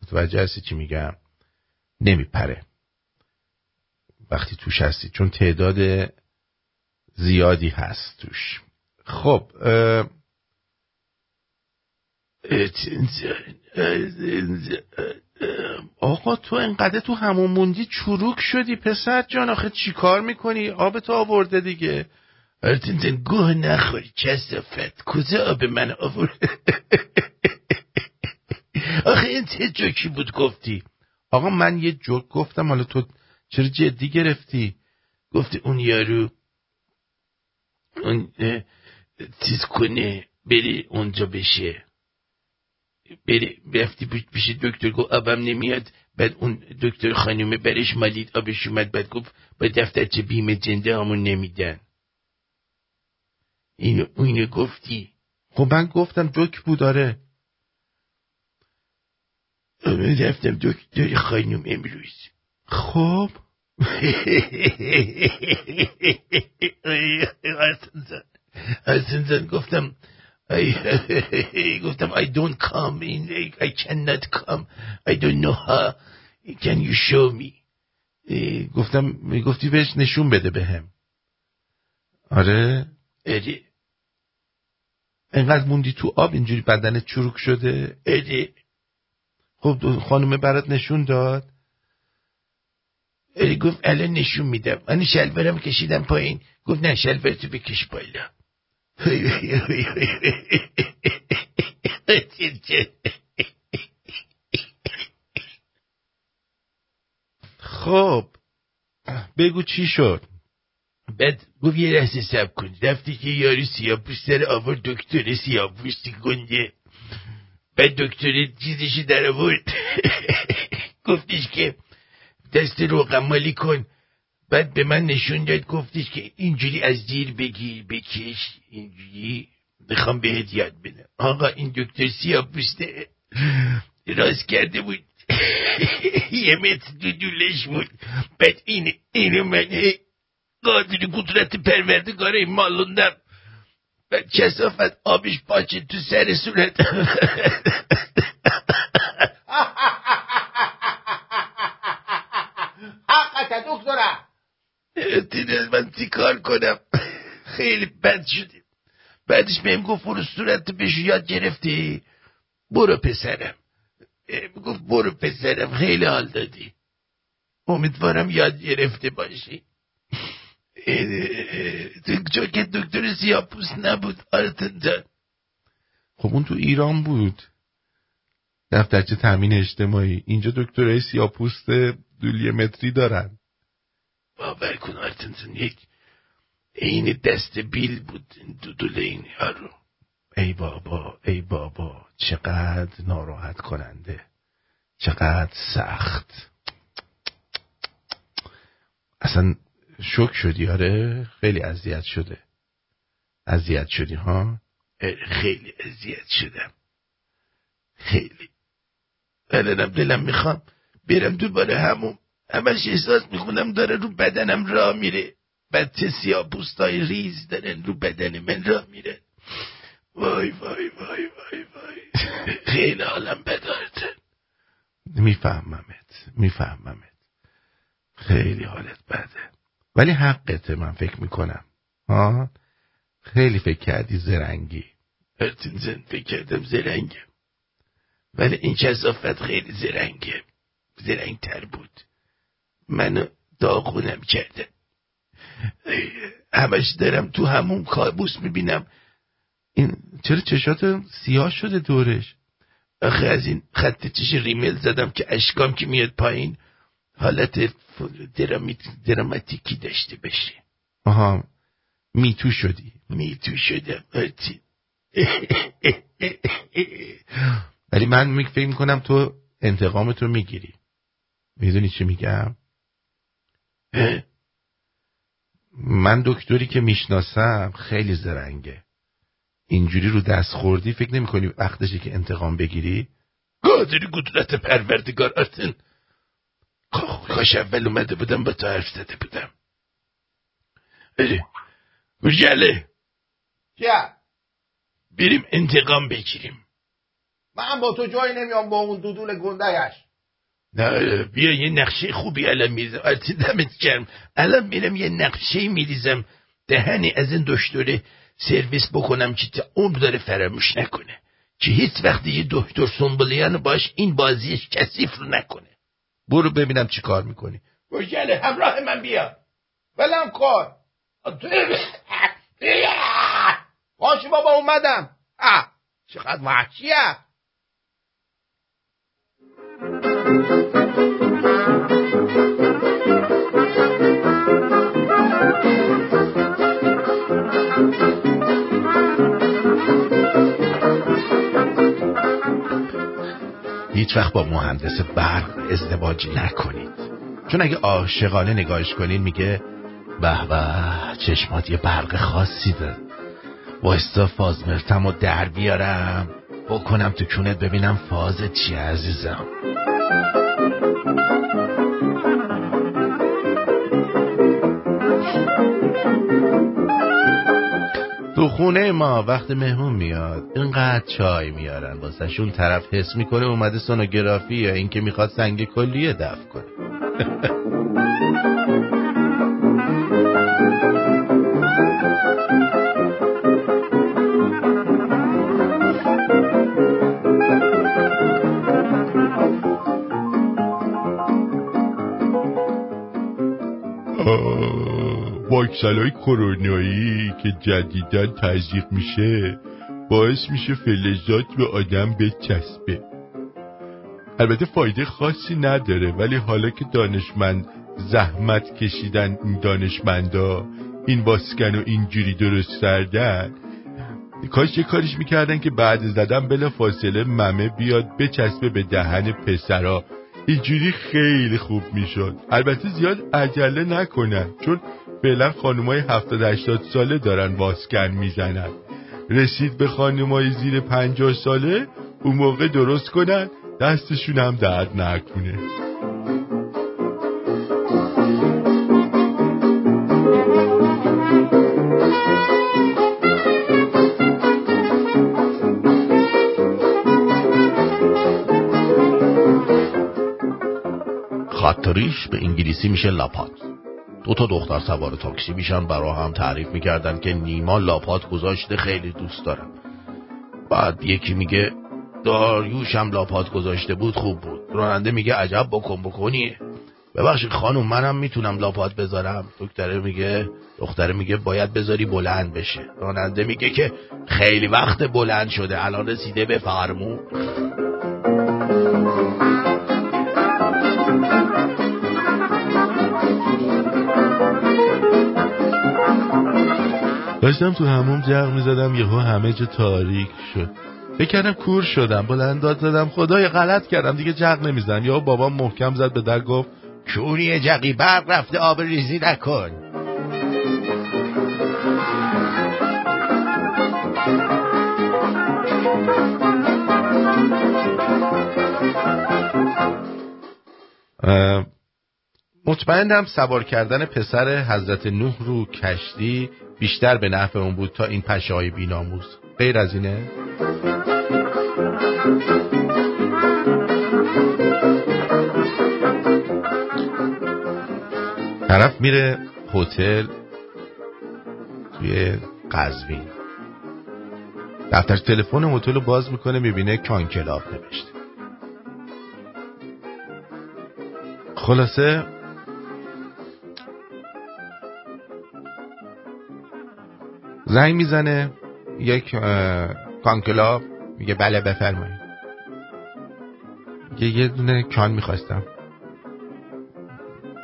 متوجه هستی چی میگم؟ نمیپره وقتی توش هستی، چون تعداد زیادی هست توش. خب آقا تو انقدر تو همون موندی چروک شدی پسر جان، آخه چی کار میکنی؟ آب تو آورده دیگه. آرتین جان گوه نخوری، کسافت کجا آب من آورد؟ آخه این چه جوکی بود گفتی؟ آقا من یه جوک گفتم، حالا تو چرا جدی گرفتی؟ گفتی اون یارو اون چیز کنه بری اونجا بشه، بری رفتی بشه دکتر گفت آبم نمیاد، بعد اون دکتر خانومه برش مالید آبش اومد، بعد گفت با دفترچه بیمه جنده همون نمیدن. اینو اینو گفتی؟ خب من گفتم جوک بود. داره رفتم دکتر خانوم امروز. خب آرتین جان گفتم گفتم I don't come in, I cannot come, I don't know how, can you show me. گفتم گفتی بهش نشون بده بهم. آره ادی انقدر موندی تو آب اینجوری بدنت چروک شده ادی. خب خانومه برات نشون داد؟ ادی گفت الان نشون میدم. من شلوارم کشیدم پایین، گفت نه شلوارتو بکش بالا. خب بگو چی شد؟ بعد گفت یه لحظه صبر کن، رفتی که یاری سیاپوست در آورد دکتر سیاپوستی گنده، بعد دکتر چیزشی در آورد گفتش که دست روغم مالی کن، بعد به من نشون داد گفتش که اینجوری از دیر بگیر بکش اینجوری بخوام بهت یاد بدم. آقا این دکتر سیاپوسته راز کرده بود یه متر دودولش بود. بعد این اینو منه قادری قدرت پروردگاره این مالوندم و کسافت آبش پاچه تو سر صورت. حقا دکترم دیدن من تیکار کنم خیلی بد شدیم. بعدش بهم گفت برو صورت بشو یاد گرفتی، برو پسرم. گفت برو پسرم خیلی حال دادی، امیدوارم یاد گرفته باشی. جاکت دکتر سیاپوست نبود آرتین جان. خب اون تو ایران بود، دفترچه تامین اجتماعی. اینجا دکترای سیاپوست دولیمتری دارن. باور کن آرتین جان، یک این دست بیل بود دودوله این یارو. ای بابا ای بابا، چقدر ناراحت کننده، چقدر سخت. اصلا شوک شدی؟ آره خیلی اذیت شده. اذیت شدی ها؟ خیلی اذیت شدم، خیلی. الانم دلم میخوام برم دوباره همون، همش احساس میخونم داره رو بدنم راه میره. بچه سیاپوستای ریز دارن رو بدن من راه میره. وای وای وای وای وای، خیلی حالم بدارتن. میفهممت میفهممت، خیلی حالت بده، ولی حقته. من فکر میکنم ها، خیلی فکر کردی زرنگی. ارتین زن فکر کردم زرنگم، ولی این کثافت خیلی زرنگه، زرنگ تر بود، منو داغونم کرده. همش دارم تو همون کابوس میبینم. این چرا چشات سیاه شده دورش؟ آخه از این خط چش ریمل زدم که اشکام که میاد پایین حالت درامیت دراماتیکی داشته بشه. آها، میتو شدی. میتو شدم آرتین. ولی من میفکر میکنم تو انتقامتو میگیری. میدونی چی میگم؟ من دکتری که میشناسم خیلی زرنگه. اینجوری رو دست خوردی فکر نمی کنی وقتشه که انتقام بگیری؟ قادری قدرت پروردگار آرتین. کاش اول اومده بودم با تو حرف زده بودم. اره مرجله چه؟ بریم انتقام بگیریم. من با تو جایی نمیام با اون دودول گندهش. نه بیا یه نقشه خوبی الان میریزم آرتین، دمت گرم. الان میرم یه نقشه میریزم دهنی از این دشتوره سرویس بکنم که تا عمر داره فراموش نکنه که هیچ وقت یه دکتر سنبولیان باش این بازیش کثیف رو نکنه. برو ببینم چی کار میکنی. بجله همراه من بیا. بلم کار باشی بابا، اومدم. اه چقدر وحشیه. هیچ وقت با مهندس برق ازدواج نکنید، چون اگه عاشقانه نگاهش کنین میگه به به چشمات یه برق خاصی داره، واستا فازمرتم و در بیارم بکنم تو کونت ببینم فازت چیه عزیزم. تو خونه ما وقتی مهمون میاد اینقدر چای میارن واسه شون، طرف حس میکنه اومده سونوگرافی یا اینکه میخواد سنگ کلیه دفع کنه. واکسن‌های کرونایی که جدیداً تزریق میشه باعث میشه فلزات به آدم بچسبه. البته فایده خاصی نداره، ولی حالا که دانشمند زحمت کشیدن، این دانشمندا این واسکن و اینجوری درست کردن، کاش یه کارش میکردن که بعد زدن بلا فاصله ممه بیاد بچسبه به دهن پسرا. اینجوری خیلی خوب میشد. البته زیاد عجله نکنن، چون فعلا خانومای هفتاد هشتاد ساله دارن واسکن میزنن. رسید به خانومای زیر پنجاه ساله اون موقع درست کنن، دستشون هم درد نکنه. خاطریش به انگلیسی میشه لاپات. دو تا دختر سوار تاکسی میشن، برا هم تعریف میکردن که نیما لاپات گذاشته خیلی دوست دارم. بعد یکی میگه داریوش هم لاپات گذاشته بود خوب بود. راننده میگه عجب بکن بکنیه. ببخشید خانم منم میتونم لاپات بذارم. دکتره میگه دختره میگه باید بذاری بلند بشه. راننده میگه که خیلی وقت بلند شده الان رسیده بفرمون. داشتم تو هموم جغ میزدم یهو همه جا تاریک شد. بکنم کور شدم. بلند داد زدم خدای غلط کردم دیگه جغ نمیزدم. یهو بابام محکم زد به در گفت کونی جغی برق رفته آب ریزی نکن. مطمئنم سوار کردن پسر حضرت نوح رو کشتی بیشتر به نفع اون بود تا این پشهای بیناموز. غیر از اینه؟ طرف میره هتل توی قزوین. دفتر تلفن هتل رو باز میکنه میبینه کانکلاب نوشته. خلاصه زنگ میزنه یک کانکلاب میگه بله بفرمایید. یه دونه کان میخواستم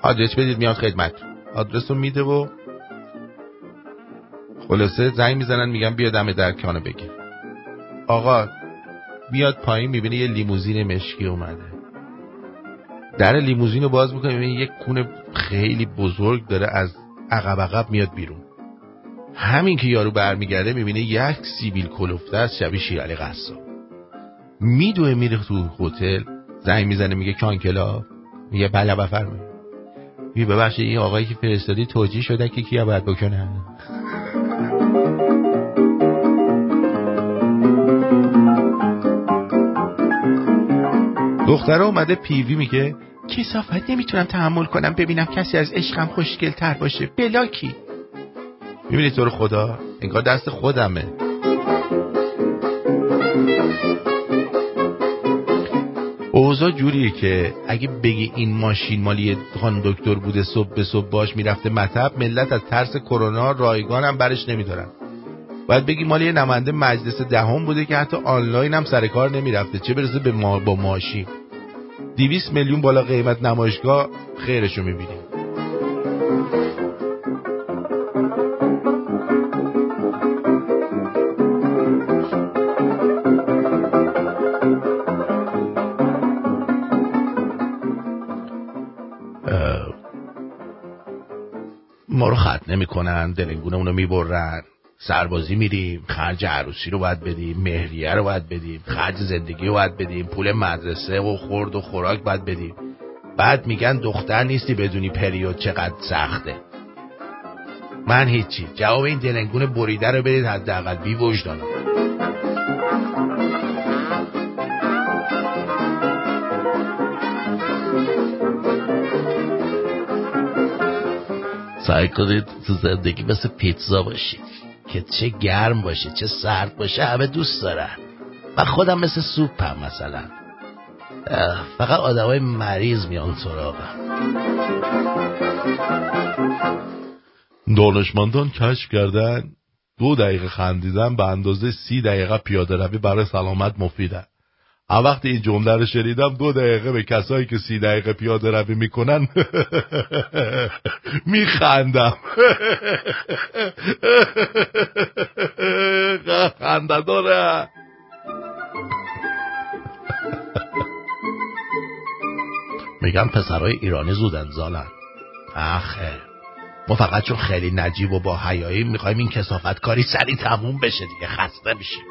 آدرس بدید میاد خدمت. آدرس رو میده و خلاصه زنگ میزنن میگن بیا دم در کانو بگیر. آقا بیاد پایین میبینه یه لیموزین مشکی اومده. در لیموزین رو باز میکنه میبینه یک کونه خیلی بزرگ داره از عقب عقب میاد بیرون. همین که یارو برمیگرده میبینه یک سیبیل کلفته از شبیه شیرالی قصاب. میدوه میره تو هتل زنگ میزنه میگه کانکلا. میگه بله بفرمایید. می ببخشید این آقایی که فرستادی توجیه شده که کیا باید بکنه. دختره اومده پیوی میگه کسافت نمیتونم تحمل کنم ببینم کسی از عشقم خوشگل‌تر باشه بلاکی. میبینی تو رو خدا انگار دست خودمه. اوضاع جوریه که اگه بگی این ماشین مالی خانم دکتر بوده صبح به صبح باش میرفته مطب ملت از ترس کرونا رایگان هم برش نمیدارن. باید بگی مالی نماینده مجلس دهم بوده که حتی آنلاین هم سر کار نمیرفته چه برسه به ما با ماشین. دویست میلیون بالا قیمت نمایشگاه خیرشو میبینیم. ما رو خط نمی کنن دلنگونه اونو می برن. سربازی میریم خرج عروسی رو باید بدیم مهریه رو باید بدیم خرج زندگی رو باید بدیم پول مدرسه و خورد و خوراک باید بدیم. بعد میگن دختر نیستی بدونی پریود چقدر سخته. من هیچی. جواب این دلنگونه بریده رو بدید حداقل بی وجدانه. سعی کنید تو زندگی مثل پیتزا باشید که چه گرم باشه چه سرد باشه همه دوست دارن. من خودم مثل سوپم مثلا. فقط آدمای مریض میان سراغم. دانشمندان کشف کردن دو دقیقه خندیدن به اندازه سی دقیقه پیاده روی برای سلامت مفیده. اون وقت این جمله رو شنیدم دو دقیقه به کسایی که سی دقیقه پیاده روی میکنن میخندم. خنده داره. میگم پسرای ایرانی زودن زالن. آخه ما فقط چون خیلی نجیب و با حیایی میخوایم این کثافت کاری سریع تموم بشه دیگه خسته میشیم.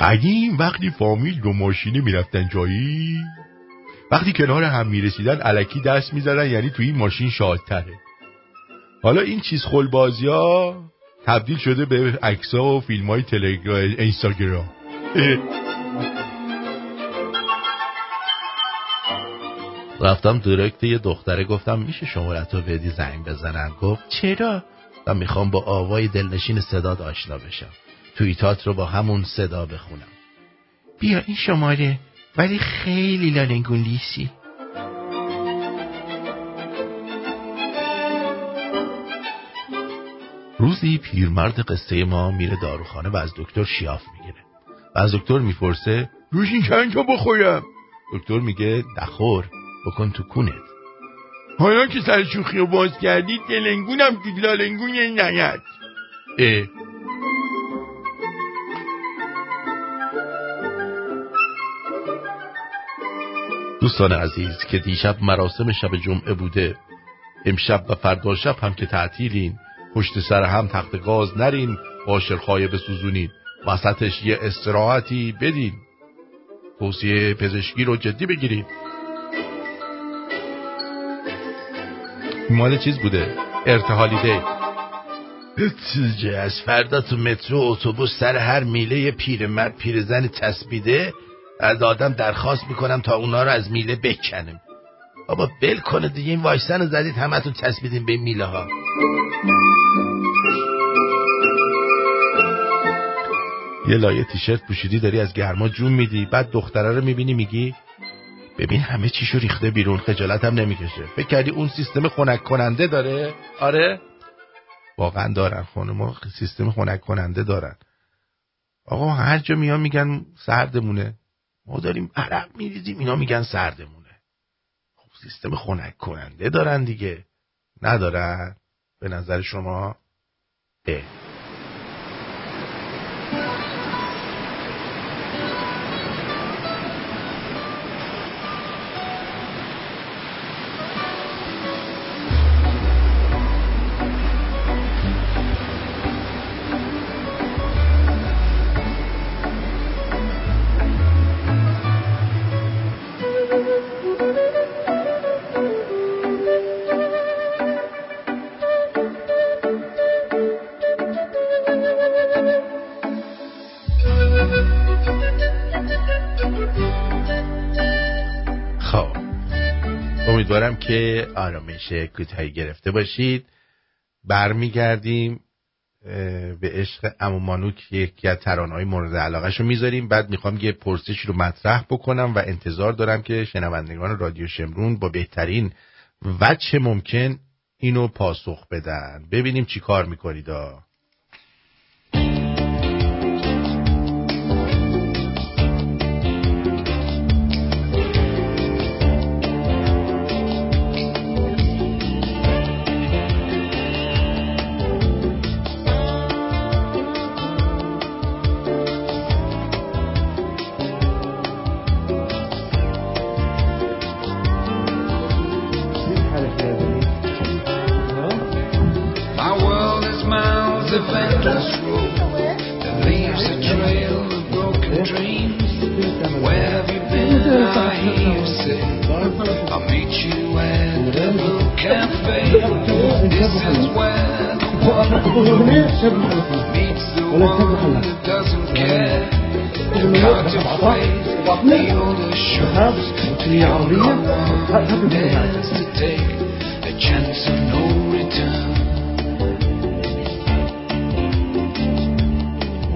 قدیم وقتی فامیل دو ماشینه میرفتن جایی وقتی کنار هم میرسیدن الکی دست میزدن یعنی توی این ماشین شادتره. حالا این چیز خلبازی ها تبدیل شده به عکس ها و فیلم های تلگرام اینستاگرام. رفتم درکت یه دختره گفتم میشه شمارت رو بدی زنگ بزنن. گفت چرا؟ من میخوام با آوای دلنشین صداد آشنا بشم. توییتات رو با همون صدا بخونم. بیا این شماره ولی خیلی لالنگولیسی. روزی پیرمرد قصه ما میره داروخانه و از دکتر شیاف میگیره و از دکتر میپرسه روشین چند تا بخورم؟ دکتر میگه نخور، بکن تو کونت. حالا که سر شوخی رو باز کردید دلنگونم که لالنگون این نیاد. اه دوستان عزیز که دیشب مراسم شب جمعه بوده، امشب و فردا شب هم که تعطیلین، پشت سر هم تخت گاز نرین، قاشق‌های بسوزونین، وسطش یه استراحتی بدین، توصیه پزشکی رو جدی بگیرین. مال چیز بوده، ارتحالی ده. از فردا تو مترو اتوبوس سر هر میله یه پیرمرد پیرزن چسبیده، از آدم درخواست میکنم تا اونا رو از میله بکنم. بابا بل کنه دیگه، این وایسن رو زدید همه تون چسبیدین به میله ها. یه لایه تیشرت پوشیدی داری از گرما جون میدی، بعد دختره رو میبینی میگی ببین همه چیشو ریخته بیرون، خجالت هم نمیکشه. فکر کردی اون سیستم خنک کننده داره؟ آره واقعا دارن، خانم‌ها سیستم خنک کننده دارن. آقا هر جا میان میگن سردمونه، ما داریم عرق میریزیم، اینا میگن سردمونه. خب سیستم خنک کننده دارن دیگه، ندارن به نظر شما؟ اه. دارم که آرامش کوتاهی گرفته باشید. برمیگردیم به عشق عمو مانوک، یکی از ترانه‌های مورد علاقه‌شو میذاریم. بعد میخوام یه پرسشی رو مطرح بکنم و انتظار دارم که شنوندگان رادیو شمرون با بهترین وجه ممکن اینو پاسخ بدن. ببینیم چی کار میکنید.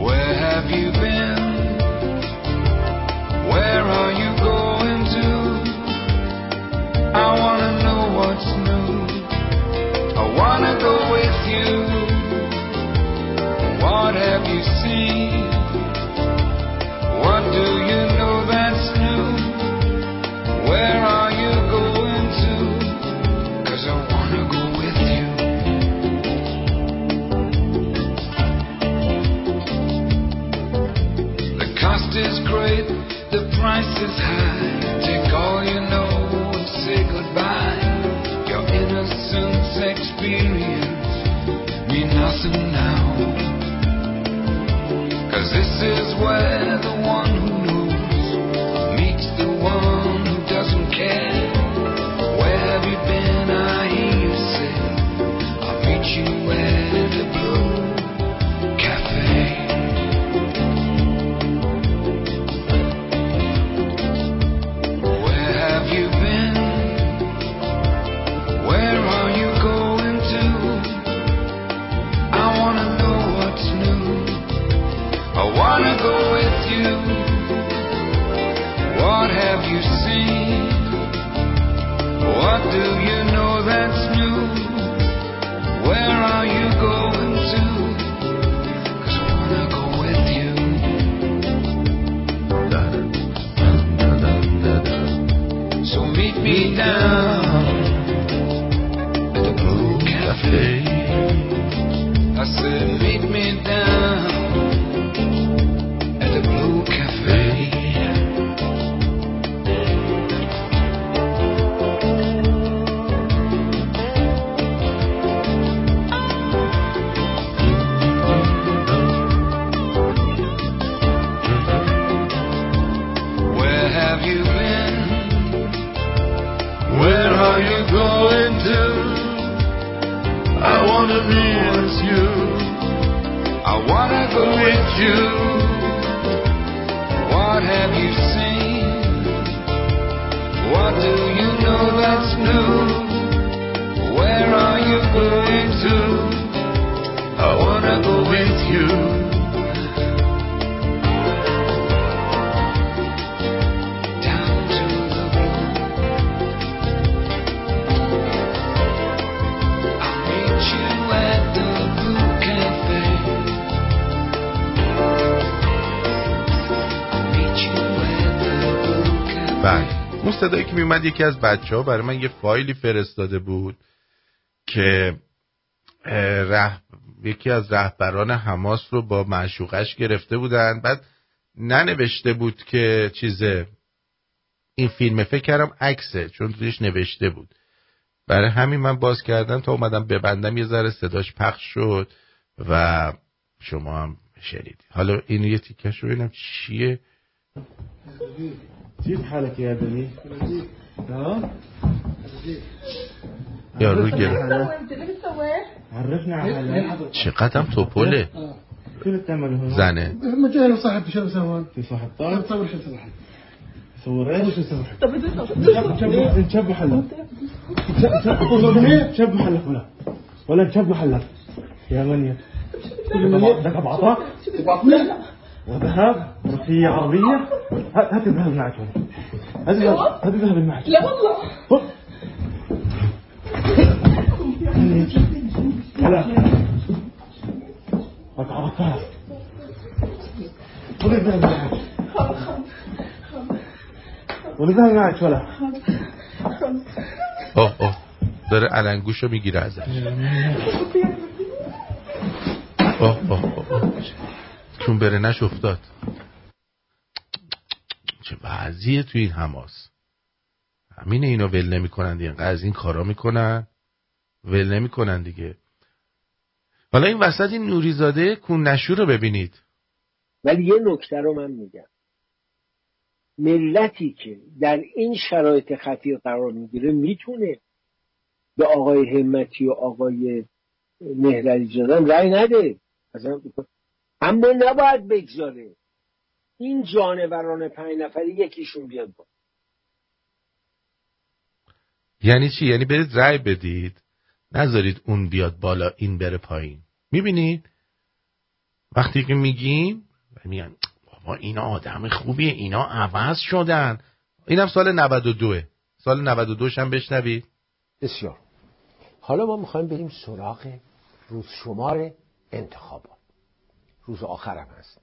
Where are you going to? 'Cause I wanna go beat me down at the Blue Cafe. I said, meet me down at the Blue Cafe. Where are you going to? I wanna be with you. I wanna go with you. What have you seen? What do you know that's new? Where are you going to? I wanna go with you. اون صدایی که میومد یکی از بچه ها برای من یه فایلی فرستاده بود که رح... یکی از رهبران حماس رو با معشوقش گرفته بودن، بعد ننوشته بود که چیزه این فیلمه، فکر کردم عکسه چون توش نوشته بود، برای همین من باز کردم تا اومدم ببندم یه ذره صداش پخش شد و شما هم شنیدید. حالا این یه تیکش رو ببینم چیه. جيب حالك يا بني. ها يا رجل انت لسه سواه عرفنا على شقتهم توبوله شنو بتعمل هون زانه مجال صاحب شو سوى في صاحب طار تصور شو صاحب صور ايش شو سوى طب بدنا نشبه حلق نشبه حلق ولا ولا نشبه حلق يا منيا بدك بعطاك بعطني وذهب في عربية. هات الذهب معك هذا هذا الذهب معك. لا والله لا هات عرفها خذ الذهب معك والذهب معك ولا اوه اوه داره علنگوشو میگیره ازش. اوه اوه اوه چون برنش افتاد. چه وضعیه توی این حماس. همین اینا ول نمی کنن دیگه، از این کارا میکنن ول نمی کنن دیگه. حالا این وسط این نوریزاده کون نشو رو ببینید. ولی یه نکته رو من میگم، ملتی که در این شرایط خطیر قرار میگیره میتونه به آقای همتی و آقای مهرعلی‌زاده رأی نده، مثلا اما نباید بگذاره این جانوران پنج نفری یکیشون بیاد با. یعنی چی؟ یعنی برید رأی بدید، نذارید اون بیاد بالا این بره پایین. میبینید وقتی که میگیم میگن بابا اینا آدم خوبیه، اینا عوض شدن. اینم سال نود و دوه، سال نود و دوش هم بشنوید. بسیار. حالا ما میخوایم بریم سراغ روز شمار انتخابات، روز آخرم هست.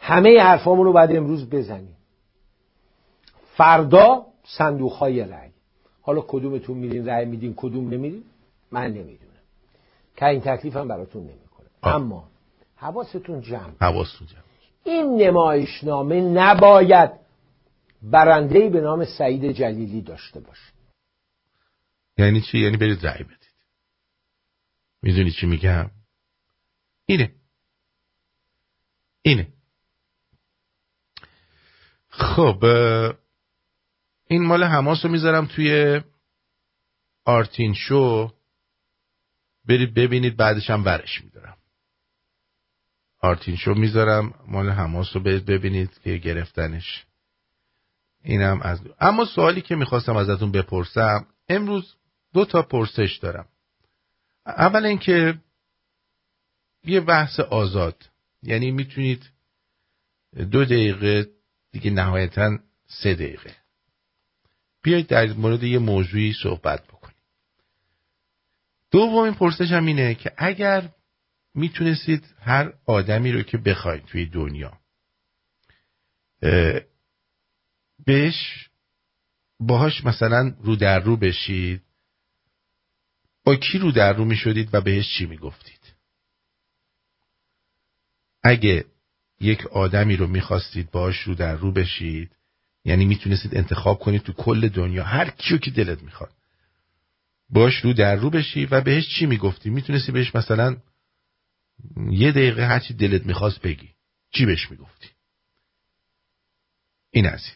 همه حرفامون رو بعد امروز بزنیم، فردا صندوق‌های رأی. حالا کدومتون میدین رأی میدین، کدوم نمیدین من نمیدونم که این تکلیفم براتون نمیکنه. اما حواستون جمع، حواستون جمع. این نمایشنامه نباید برنده‌ای به نام سعید جلیلی داشته باشه. یعنی چی؟ یعنی برید رأی بدید. میدونی چی میگم؟ اینه اینه. خب این مال حماس رو میذارم توی آرتین شو، برید ببینید، بعدش هم ورش میدارم. آرتین شو میذارم مال حماس رو، برید ببینید که گرفتنش. اینم از دو. اما سوالی که میخواستم ازتون بپرسم امروز، دو تا پرسش دارم. اول اینکه یه بحث آزاد، یعنی میتونید دو دقیقه دیگه، نهایتاً سه دقیقه بیایید در مورد یه موضوعی صحبت بکنید. دومین پرسش هم اینه که اگر میتونستید هر آدمی رو که بخواید توی دنیا بهش باهاش مثلا رو در رو بشید، با کی رو در رو می شدید و بهش چی می گفتید؟ اگه یک آدمی رو می خواستید باهاش رو در رو بشید، یعنی می تونستید انتخاب کنید تو کل دنیا هر کیو که دلت می خواد باهاش رو در رو بشی و بهش چی می گفتی؟ می تونستی بهش مثلا یه دقیقه هرچی دلت می خواست بگی، چی بهش می گفتی؟ این از این.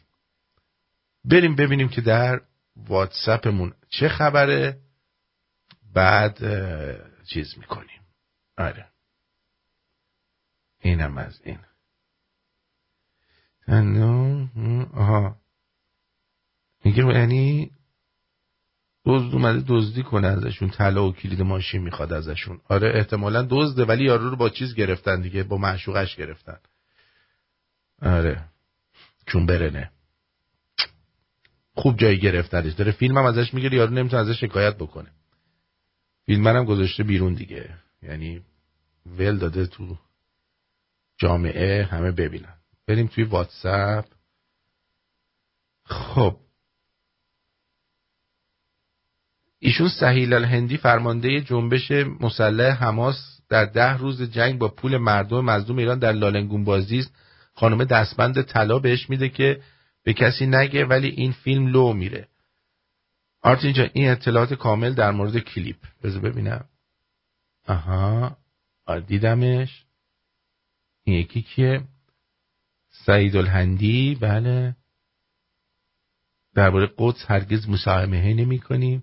بریم ببینیم که در واتساپمون چه خبره، بعد چیز میکنیم. آره اینم از این. آها میگه یعنی دزد اومده دزدی کنه ازشون، طلا و کلید ماشین میخواد ازشون. آره احتمالاً دزده، ولی یارو رو با چیز گرفتن دیگه، با معشوقش گرفتن. آره چون برنه خوب جایی گرفتنش، داره فیلم هم ازش میگیره، یارو نمیتونه ازش شکایت بکنه. فیلم هم گذاشته بیرون دیگه، یعنی ول داده تو جامعه همه ببینن. بریم توی واتساپ. خب ایشون سهیل الهندی فرمانده جنبش مسلح حماس در ده روز جنگ با پول مردم مظلوم ایران در لالنگون بازی است. خانم دستبند طلا بهش میده که به کسی نگه، ولی این فیلم لو میره. آرتین جان این اطلاعات کامل در مورد کلیپ بذار ببینم. آها آه دیدمش. این یکی که سعید الهندی، بله، درباره قدس هرگز مساهمه نمی کنیم.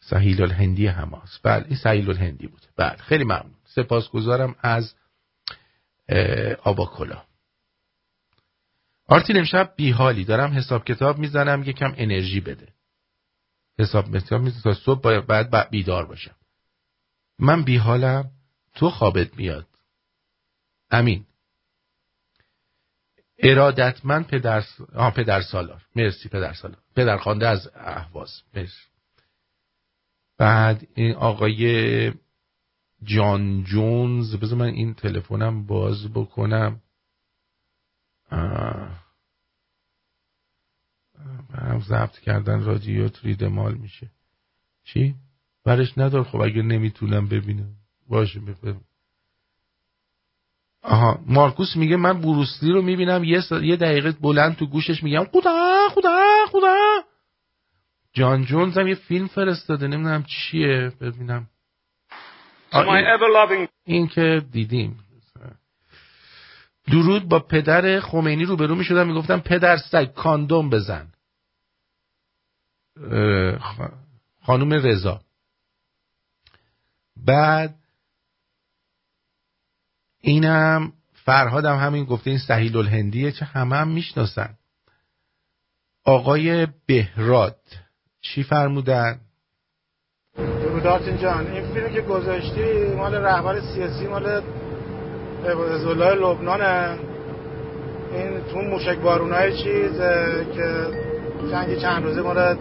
سهیل الهندی حماس، بله این سهیل الهندی بود. بله خیلی ممنون، سپاسگزارم از آباکولا. آرتین امشب بیحالی، دارم حساب کتاب میزنم، یکم انرژی بده. حساب کتاب میزنم تا صبح باید, باید, باید بیدار باشم. من بیحالم تو خوابت میاد. امین. ارادتمند پدر آه پدر سالار، مرسی پدر سالار، پدر خوانده از اهواز، مرسی. بعد این آقای جان جونز، بذار من این تلفنم باز بکنم. هم ضبط کردن رادیو تریدمال میشه چی؟ برش ندار. خب اگر نمیتونم ببینم باشه ببینم. آها مارکوس میگه من بروسلی رو میبینم یه, سا... یه دقیقه بلند تو گوشش میگم خدا خدا خدا. جان جونز هم یه فیلم فرستاده نمیدونم چیه ببینم. این... این که دیدیم. درود، با پدر خمینی روبرو می شدم، می گفتم پدر سگ کاندوم بزن. خانم رضا. بعد اینم فرهادم همین گفته این سهیل الهندیه چه همه هم می شناسن. آقای بهراد چی فرمودن؟ درود آرتین جان، این فیلمی که گذاشتی مال رهبر سیاسی مال حزب‌الله لبنانه. این تو موشک بارونای چیز که جنگ چند روزه مال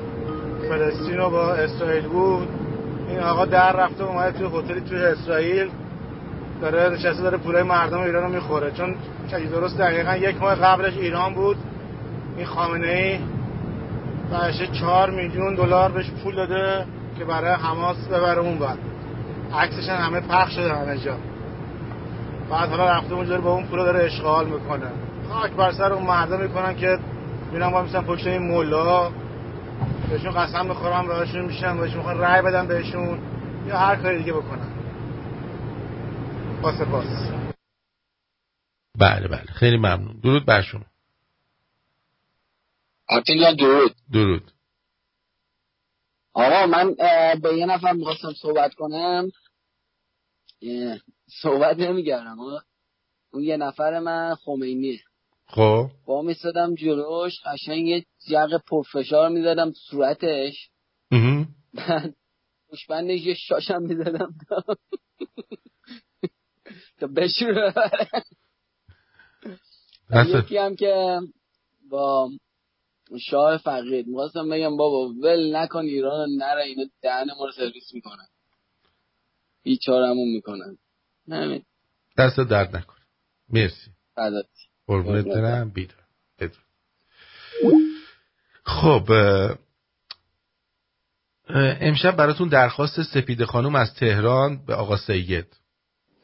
فلسطین و با اسرائیل بود، این آقا در رفته اومده توی هتلی توی اسرائیل داره نشسته داره پولای مردم ایران رو میخوره، چون چیز درست دقیقا یک ماه قبلش ایران بود این خامنه‌ای بهش چهار میلیون دلار بهش پول داده که برای حماس ببره اون بعد عکسش همه پخش شده همه جا. بعد حالا رفته اونجا با اون پولا داره اشغال میکنه، خاک بر سر اون مردا میکنن که میرن با مثلا پشت این مولا بهشون قسم بخورم راهشون میشن، بهشون میخوان رأی بدن بهشون یا هر کاری دیگه بکنن. پاس پاس. بله بله خیلی ممنون، درود بر شما. آرتین جان درود. درود. آقا من به یه نفر میخواستم صحبت کنم، صحبت نمیگردم، اون یه نفر من خمینیه. خب با میستادم جلوش قشنگ یه جرق پرفشار میزدم صورتش، بعد پشبندش یه شاشم میزدم تا بشوره. یکی هم که با شاه فقید میخواستم بگم بابا ول نکن ایران نره، اینو دهن ما رو سرویس میکنن، بیچارمون میکنن. همین. دست درد نکن. مرسی. قربونت برم بیدار. خب امشب براتون درخواست سپید خانم از تهران به آقا سید.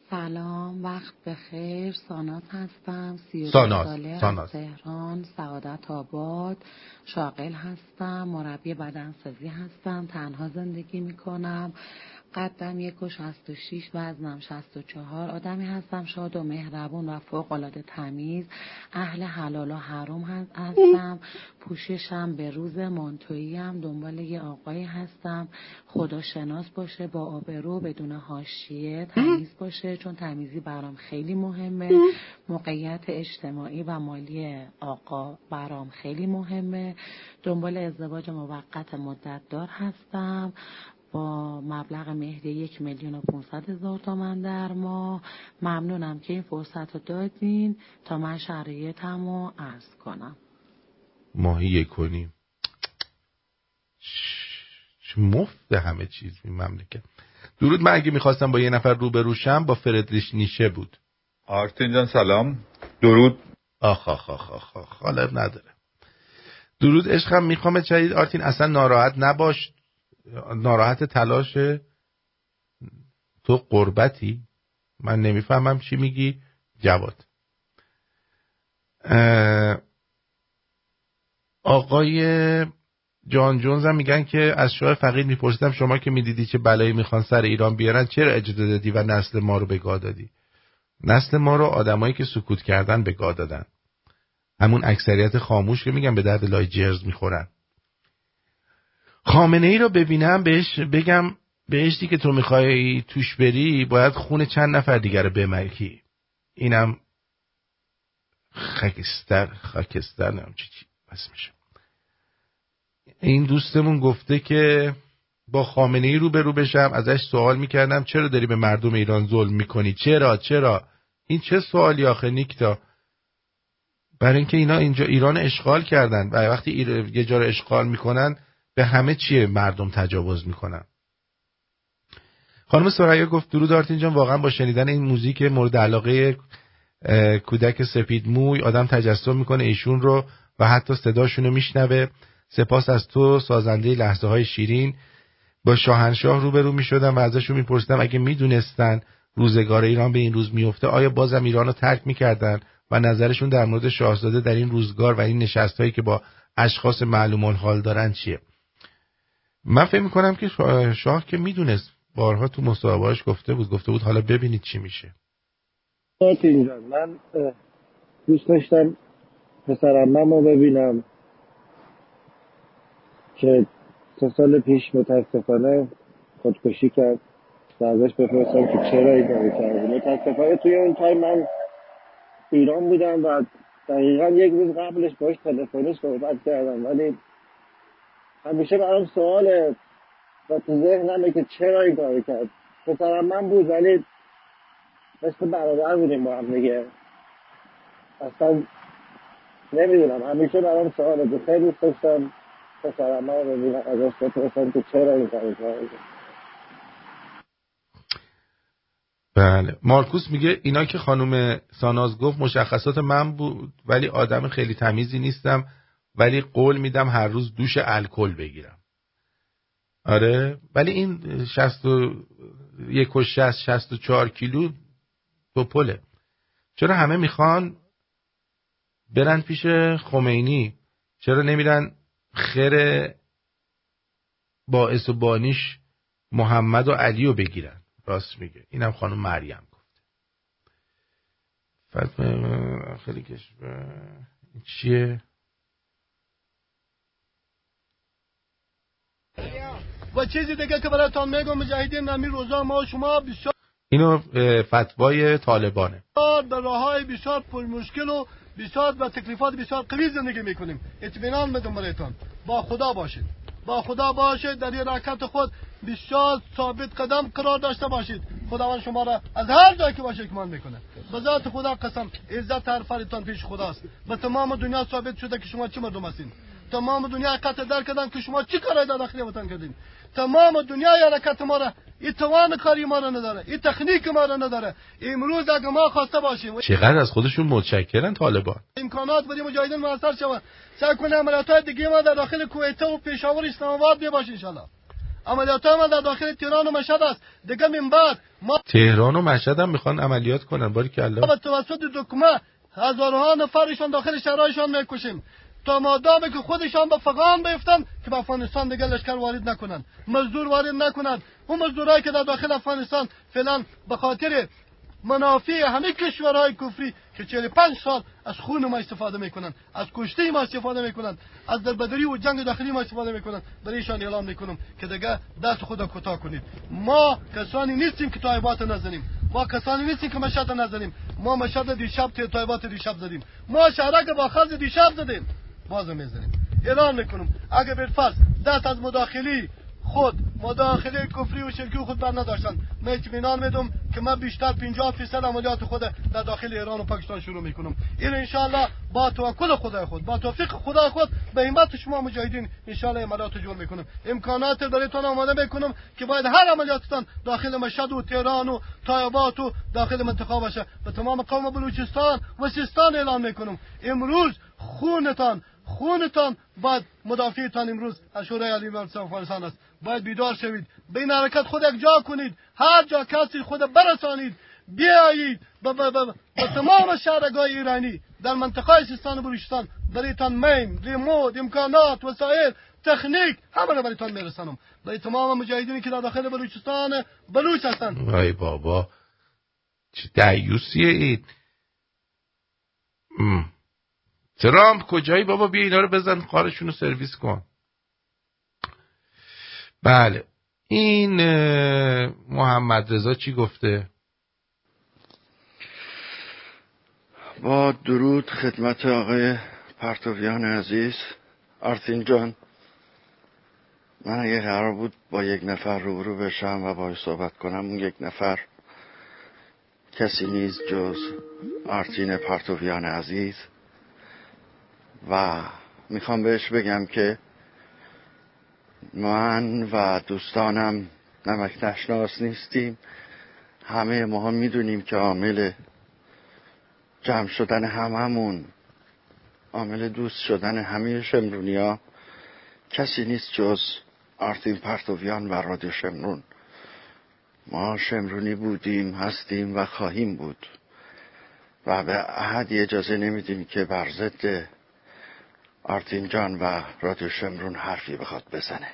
سلام، وقت بخیر. سانات هستم، سی و دو ساله، سانات. تهران، سعادت آباد. شاغل هستم، مربی بدنسازی هستم، تنها زندگی میکنم. قدم یک و شست و شیش، وزنم شست و چهار. آدمی هستم شاد و مهربون و فوق‌العاده تمیز. اهل حلال و حرام هستم. پوششم به روز مانتوییم. دنبال یه آقایی هستم خداشناس باشه، با آبرو، بدون حاشیه، تمیز باشه، چون تمیزی برام خیلی مهمه. موقعیت اجتماعی و مالی آقا برام خیلی مهمه. دنبال ازدواج موقت مدت دار هستم با مبلغ مهریه یک میلیون و پانصد هزار تومان در ماه. ممنونم که این فرصت رو دادین تا من شرایطم رو عرض کنم. ماهیه کنیم مفت همه چیز این مملکت. درود. من اگه میخواستم با یه نفر روبروشم با فردریش نیشه بود. آرتین جان سلام. درود. آخ آخ آخ آخ آخ حالب نداره. درود عشقم، میخوام چهید آرتین اصلا ناراحت نباش. ناراحت تلاش تو قربتی، من نمیفهمم چی میگی جواد. آقای جان جونز هم میگن که از شاه فقید میپرسیدم شما که میدیدی چه بلایی میخوان سر ایران بیارن چرا اجازه دادی و نسل ما رو به گاه دادی؟ نسل ما رو آدمایی که سکوت کردن به گاه دادن، همون اکثریت خاموش که میگن به درد لای جرز میخورن. خامنه ای رو ببینم بهش بگم بهشتی که تو میخوای توش بری باید خون چند نفر دیگر رو بمرکی. اینم خاکستر خاکستر نم چی چی بس میشه. این دوستمون گفته که با خامنه ای رو به رو بشم ازش سوال میکردم چرا داری به مردم ایران ظلم میکنی؟ چرا چرا؟ این چه سوالی آخه نیکتا؟ برای اینکه اینا اینجا ایران اشغال کردن و وقتی یه جا رو اشغال میکنن به همه چیه مردم تجاوز میکنن. خانم سرعیه گفت درود آرتین جان، واقعا با شنیدن این موزیک مورد علاقه کودک سپید موی آدم تجسم میکنه ایشون رو و حتی صداشون رو میشنوه. سپاس از تو سازنده لحظه های شیرین. با شاهنشاه روبرو میشدم و ازشون میپرسیدم اگه میدونستن روزگار ایران به این روز میفته آیا بازم ایران رو ترک میکردن و نظرشون در مورد شاهزاده در این روزگار و این نشستایی که با اشخاص معلوم الحال دارن چیه؟ من فکر میکنم که شاه که میدونست، بارها تو مصاحبه‌اش گفته بود گفته بود حالا ببینید چی میشه. من دوست داشتم پسرعمم رو ببینم که سه سال پیش متاسفانه خودکشی کرد و ازش بپرسم که چرا این کارو کرد. متاسفانه توی اون تایم من ایران بودم و دقیقا یک روز قبلش باهاش تلفنی صحبت کردم ولی همیشه برام سواله و تو ذهنمه که چرا این کارو کرد. پسرم من بود ولی مثل برادر بودیم با هم دیگه، اصلا نمیدونم همیشه برام سواله. تو خیلی داشتم پسرم من رو ببینم ازش بپرسم که چرا این کارو کرد. بله مارکوس میگه اینا که خانم ساناز گفت مشخصات من بود ولی آدم خیلی تمیزی نیستم ولی قول میدم هر روز دوش الکل بگیرم. آره ولی این شست و یک و شست شست و چهار کیلو توپله. چرا همه میخوان برن پیش خمینی؟ چرا نمیرن خیر باعث و بانیش محمد و علی رو بگیرن؟ راست میگه. اینم خانم مریم گفته. فاطمه خیلی کش چیه؟ و چیزی دیگه که براتون میگم مجاهدین نامی روزا ما و شما بسیار اینو فتوای طالبانه در راه‌های بسیار پر مشکل و بسیار با تکلیفات بسیار قوی زندگی میکنیم. اطمینان میدم براتون با خدا باشید، با خدا باشید، در حرکت خود بسیار ثابت قدم قرار داشته باشید. خداوند شما را از هر جایی که باشه کمک میکنه. به ذات خدا قسم، عزت هر فردتان پیش خداست. به تمام دنیا ثابت شده که شما چه مردم هستین. تمام دنیا کات دار کردن که شما چی کاری در داخل وطن کردین؟ تمام دنیا حرکت ما را، این توان کاری ما را نداره، این تکنیک ما را نداره. امروز اگه ما خواسته باشیم چقدر از خودشون متشکرن طالبان، امکانات بدیم مجاهدین موثر شون. سعی کنه عملیات دیگه ما در داخل کویت و پشاور اسلام آباد باشه ان شاء الله. عملیات ما در داخل تهران و مشهد است. دیگه من بعد ما تهران و مشهد هم میخوان عملیات کنن. باری که الله، توسط دکمه هزارها نفرشون داخل شهرهایشون میکشیم تا مادامی که خودشان به فغان بیفتن که به افغانستان دیگه لشکر وارد نکنن، مزدور وارد نکنن. اون مزدورایی که در داخل افغانستان فعلا به خاطر منافع همه کشورهای کفری که چهل و پنج سال از خون ما استفاده میکنن، از کشته ما استفاده میکنن، از دربدری و جنگ داخلی ما استفاده میکنن، برایشان اعلام میکنم که دیگه دست خود کوتاه کنید. ما کسانی نیستیم که طایبات نزنیم، ما کسانی نیستیم که مشهد نزنیم. ما مشهد دیشب ته طایبات دیشب زدیم، ما شهرک با خلد دیشب زدیم، بازم میزنیم. اعلان میکنم اگه بالفرض دست از مداخله خود، مداخله کفری و شرکی خود بر نداشتن، من اطمینان میدم که من بیشتر پنجاه درصد عملیات خود در داخل ایران و پاکستان شروع میکنم. این ان شاء الله با توکل خدای خود، با توفیق خدای خود، به همت شما مجاهدین ان شاء الله عملیات جور میکنم. امکانات براتون آماده میکنم که باید هر عملیاتتان داخل مشهد و تهران و طایبات و داخل منطقه باشه. به تمام قوم بلوچستان و سیستان اعلام میکنم امروز خونتان خونتان باید مدافعتان امروز شورای عالی افغانستان است. باید بیدار شوید، به این حرکت خود یک جا کنید، هر جا کسی خود برسانید، بیایید به تمام شهرگاه ایرانی در منطقه سیستان و بلوچستان برایتان میم، ریموت، امکانات، وسایل، تکنیک همه را برایتان میرسانم. برای تمام مجاهدینی که در داخل بلوچستان بلوچ هستند. وای بابا چه دیوسیه این. ترامپ کجایی بابا؟ بیا اینا رو بزن قارشون رو سرویس کن. بله این محمد رضا چی گفته؟ با درود خدمت آقای پرتویان عزیز. آرتین جان، من اگه قرار بود با یک نفر روبرو بشم و باهاش صحبت کنم، اون یک نفر کسی نیست جز آرتین پرتویان عزیز و میخوام بهش بگم که من و دوستانم نمک نشناس نیستیم. همه ما هم میدونیم که عامل جمع شدن هممون، عامل دوست شدن همه شمرونیا کسی نیست جز آرتین پرتویان و رادیو شمرون. ما شمرونی بودیم، هستیم و خواهیم بود و به احدی اجازه نمیدیم که بر ضد آرتین جان و رادیو شمرون حرفی بخواد بزنه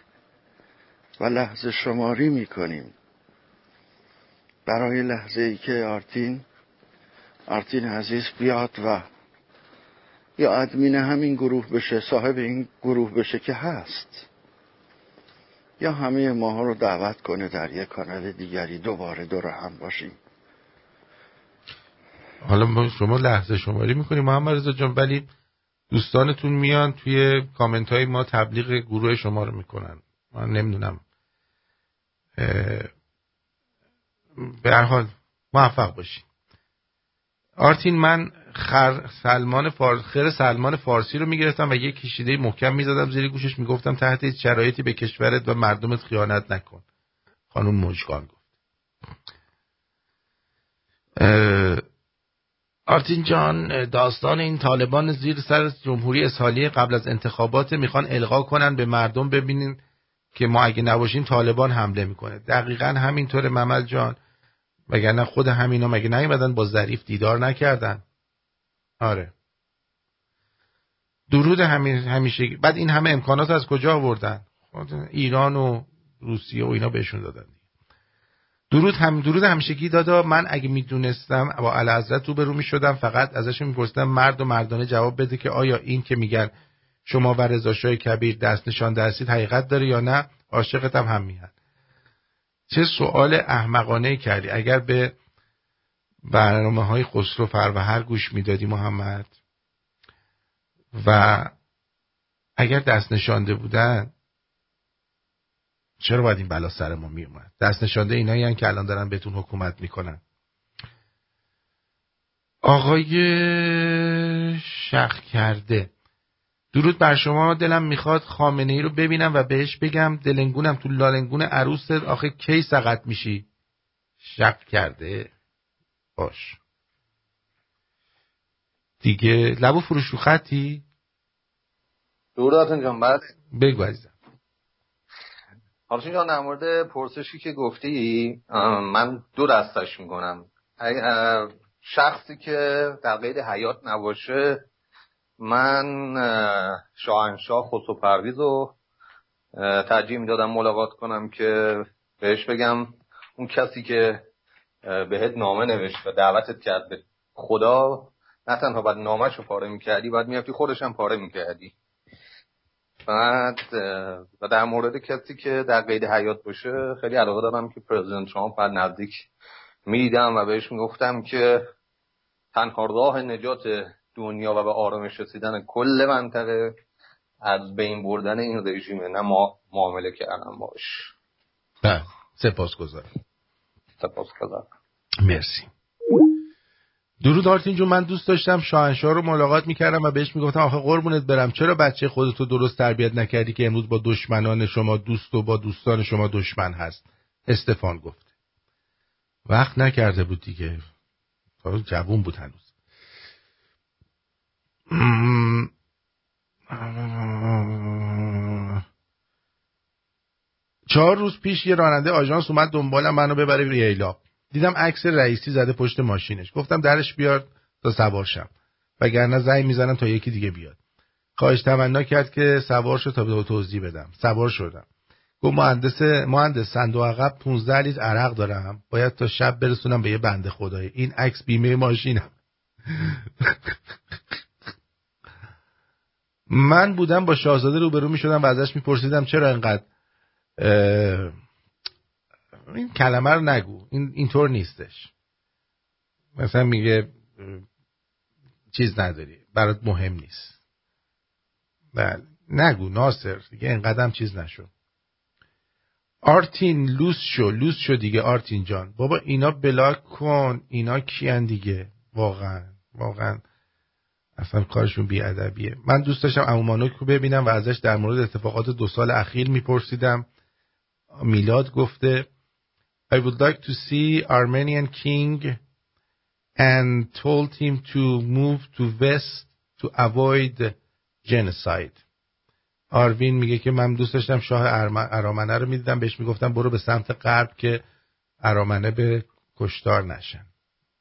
و لحظه شماری میکنیم برای لحظه ای که آرتین آرتین عزیز بیاد و یا ادمین همین گروه بشه، صاحب این گروه بشه که هست، یا همه ماها رو دعوت کنه در یک کانال دیگری دوباره دور هم باشیم. حالا ما شما لحظه شماری میکنیم محمد رضا جان، ولی دوستانتون میان توی کامنت های ما تبلیغ گروه شما رو میکنن. من نمیدونم، به هر حال موفق باشید. آرتین من خر سلمان فارسی خر سلمان فارسی رو میگرفتم و یک کشیده محکم میزدم زیر گوشش، میگفتم تحت هیچ شرایطی به کشورت و مردمت خیانت نکن. خانم مژگان گفت. اه آرتین جان داستان این طالبان زیر سر جمهوری اسلامی قبل از انتخابات میخوان القا کنن به مردم، ببینین که ما اگه نباشیم طالبان حمله میکنه. دقیقاً همینطوره ممل جان، وگرنه خود همینا مگه نیومدن با ظریف دیدار نکردن؟ آره درود همین همیشه. بعد این همه امکانات از کجا آوردن؟ خود ایران و روسیه و اینا بهشون دادن. درود هم درود همیشگی دادا. من اگه میدونستم با اعلیحضرت روبرو میشدم، فقط ازش میپرسیدم مرد و مردانه جواب بده که آیا این که میگن شما و رضا شاه کبیر دست نشان درسید حقیقت داره یا نه. عاشقتم هم میاد. چه سوال احمقانه کردی. اگر به برنامه های خسرو فروهر گوش میدادی محمد و اگر دست نشانده بودن چرا باید این بلا سر ما می اومد؟ دست نشانده اینایی هن که الان دارن بهتون حکومت میکنن. آقای شخ کرده درود بر شما. دلم میخواد خامنه‌ای رو ببینم و بهش بگم دلنگونم تو لالنگون عروست، آخه کی سقط میشی؟ شب کرده باش دیگه. لبو فروش رو خطی؟ دوراتون جان. بعد بگو عزیزم. حالا جان در مورد پرسشی که گفتی من دو دستش میکنم. شخصی که در قید حیات نباشه من شاهنشاه خسرو پرویز رو ترجیح میدادم ملاقات کنم که بهش بگم اون کسی که بهت نامه نوشت و دعوتت کرد به خدا نه تنها باید نامش رو پاره میکردی، باید میرفتی خودش هم پاره میکردی. بعد و در مورد کسی که در قید حیات باشه خیلی علاقه دارم که پرزیدنت ترامپ بعد نزدیک میدیدم و بهش میگفتم که تنها راه نجات دنیا و به آرامش رسیدن کل منطقه از بین بردن این رژیمه، نه ما معامله کردن باش. بله سپاسگزارم. سپاسگزارم. مرسی. درود آرتین جون. من دوست داشتم شاهنشاه رو ملاقات میکردم و بهش میگفتم آخه قربونت برم چرا بچه خودتو درست تربیت نکردی که امروز با دشمنان شما دوست و با دوستان شما دشمن هست. استفان گفت وقت نکرده بود دیگه، جوون بود هنوز. چهار روز پیش یه راننده آژانس اومد دنبالم منو ببره رییلا. دیدم عکس رئیسی زده پشت ماشینش، گفتم درش بیار تا سوار شم وگرنه زنگ میزنم تا یکی دیگه بیاد. خواهش تمنا کرد که سوار شو تا به توضیح بدم. سوار شدم. گفت مهندس مهندس صندوق عقب پانزده لیتر عرق دارم باید تا شب برسونم به یه بنده خدایی. این عکس بیمه ماشینم. من بودم با شاهزاده روبرو میشدم و ازش میپرسیدم چرا اینقدر این کلمه رو نگو، این اینطور نیستش، مثلا میگه چیز نداری برات مهم نیست. بله نگو ناصر دیگه اینقدر هم چیز نشو. آرتین لوس شو لوس شو دیگه آرتین جان. بابا اینا بلاک کن، اینا کیان دیگه واقعا واقعا اصلا کارشون بی‌ادبیه. من دوست داشتم عمو مانوک رو ببینم و ازش در مورد اتفاقات دو سال اخیر میپرسیدم. میلاد گفته I would like to see Armenian king and told him to move to west to avoid genocide. آروین میگه که من دوست داشتم شاه ارامنه رو میدیدم بهش میگفتم برو به سمت غرب که ارامنه به کشتار نشن.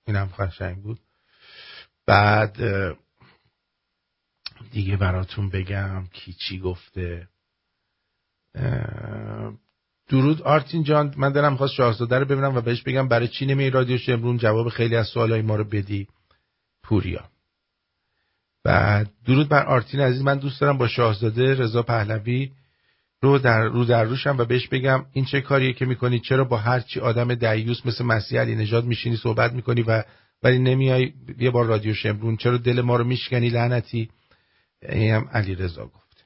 اینم قشنگ بود. بعد دیگه براتون بگم کی چی گفته. درود آرتین جان. من دلم خواست شاهزاده رو ببینم و بهش بگم برای چی نمیای رادیو شمرون جواب خیلی از سوالای ما رو بدی. پوریا. بعد درود بر آرتین عزیز. من دوست دارم با شاهزاده رضا پهلوی رو در رو در روشم و بهش بگم این چه کاریه که میکنی، چرا با هر چی آدم دعیوس مثل مسیح علی نژاد میشینی صحبت میکنی و ولی نمیای یه بار رادیو شمرون، چرا دل ما رو میشکنی لعنتی. اینم علی رضا گفته.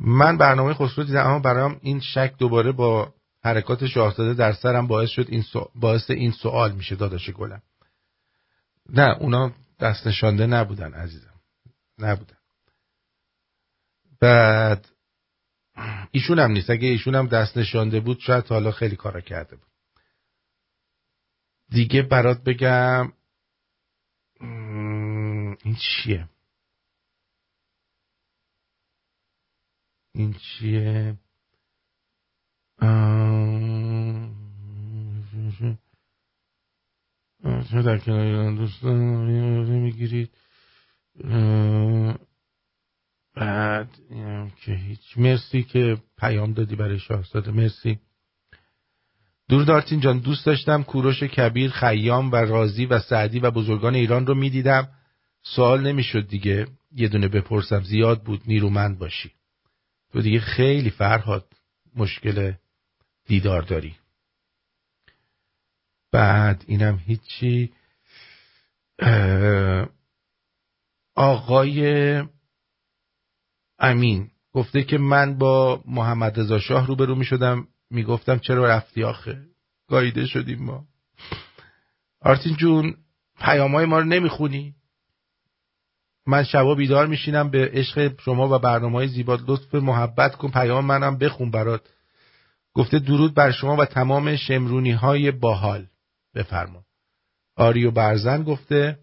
من برنامه خسرو دیدم اما برام این شک دوباره با حرکات شاهزاده در سرم باعث شد این سو... باعث این سوال میشه داداش گلم. نه اونا دست نشانده نبودن عزیزم، نبودن. بعد ایشون هم نیست، اگه ایشون هم دست نشانده بود شاید حالا خیلی کارا کرده بود دیگه. برات بگم این چیه این چیه چه در کنار ایران دوستان میگیرید. بعد که هیچ. مرسی که پیام دادی برای شاهزاده، مرسی. درود آرتین جان. دوست داشتم کوروش کبیر، خیام و رازی و سعدی و بزرگان ایران رو میدیدم. سوال نمیشد دیگه، یه دونه بپرسم زیاد بود. نیرومند باشی تو دیگه. خیلی فرهاد مشکل دیدار داری. بعد اینم هیچی. آقای امین گفته که من با محمد رضا شاه روبرو می شدم می گفتم چرا رفتی آخه گاییده شدیم ما. آرتین جون پیامای ما رو نمی خونی؟ من شبا بیدار میشینم به عشق شما و برنامه‌های زیبات، لطف محبت کن، پیام منم بخون برات. گفته درود بر شما و تمام شمرونی‌های باحال، بفرما. آریو برزن گفته.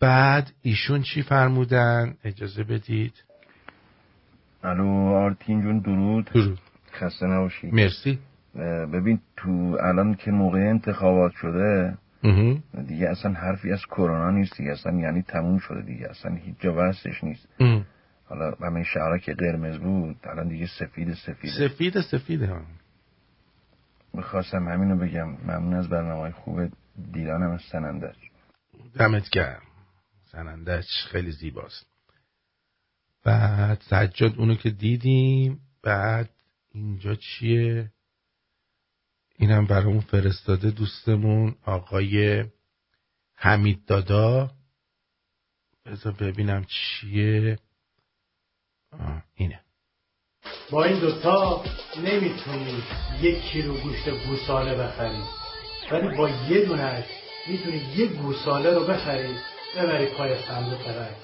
بعد ایشون چی فرمودن؟ اجازه بدید. الو آرتین جون، درود. درود، خسته نباشی. مرسی. ببین تو الان که موقع انتخابات شده دیگه اصلا حرفی از کرونا نیست دیگه، اصلا یعنی تموم شده دیگه، اصلا هیچ جا بحثش نیست. حالا همین شهرها که قرمز بود الان دیگه سفید سفید سفید سفید. میخواستم همینو بگم. ممنون از برنامه‌های خوبه. دیلانم از سنندج. دمت گرم. سنندج خیلی زیباست. بعد سجاد اونو که دیدیم. بعد اینجا چیه؟ اینم برامون فرستاده دوستمون آقای حمید دادا. بذار ببینم چیه. آه اینه. با این دوتا نمیتونی یک کیلو گوشت گوساله بخری، ولی با یه دونش میتونی یک گوساله رو بخری ببری پای صندوق ترک.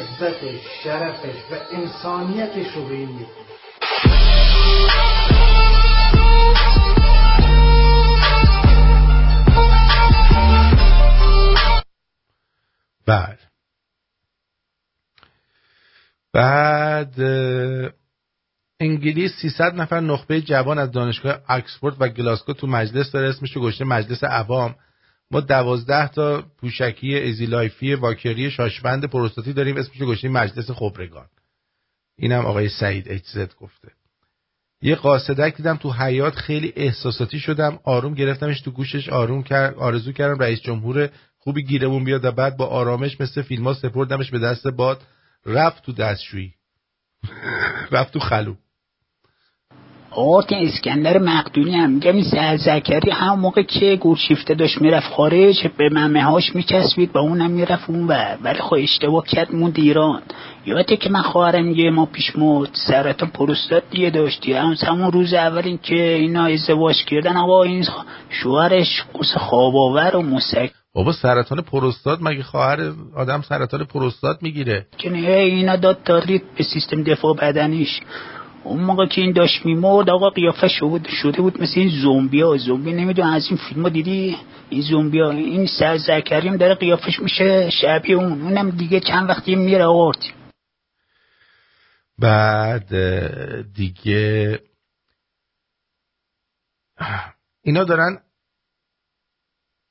عزتش، شرفش و انسانیتش رو به این میکنی. بله. بعد انگلیس سیصد نفر نخبه جوان از دانشگاه اکسفورد و گلاسکو تو مجلس داره، اسمش گشته مجلس عوام. ما دوازده تا پوشکی ازیلایفی واکری شاشبند پروستاتی داریم، اسمش گشته مجلس خبرگان. اینم آقای سعید اچزت گفته. یه قاصدک دیدم تو حیات، خیلی احساساتی شدم، آروم گرفتمش تو گوشش، آروم کرد، آرزو کردم رئیس جمهور خوبی گیرمون بیاد و بعد با آرامش مثل فیلم‌ها سپردمش به دست باد، رفت تو دستشویی. رفت تو خلو. آقا که اسکندر مقدونی هم میگم این زکری هم موقع که گورشیفته داشت میرفت خارج به ممه هاش میچسبید با اونم میرفت اون و ولی خواهی اشتباه کرد موند ایران. یاده که من خواهرم یه ما پیش مود سرطان پروستات دیگه داشت، همون روز اولین که اینا ازدواج کردن آقا این شوهرش قصه خواباور و مسک. بابا سرطان پروستات مگه خواهر آدم سرطان پروستات میگیره؟ کنه اینا داد تارید به سیستم دفاع بدنیش. اون موقع که این داشت میمرد آقا قیافه شده, شده بود مثل این زومبی ها. زومبی نمیدون از این فیلم ها دیدی؟ این زومبی ها. این سر زکریم داره قیافش میشه شبیه اون. اونم دیگه چند وقتی میره آورد. بعد دیگه اینا دارن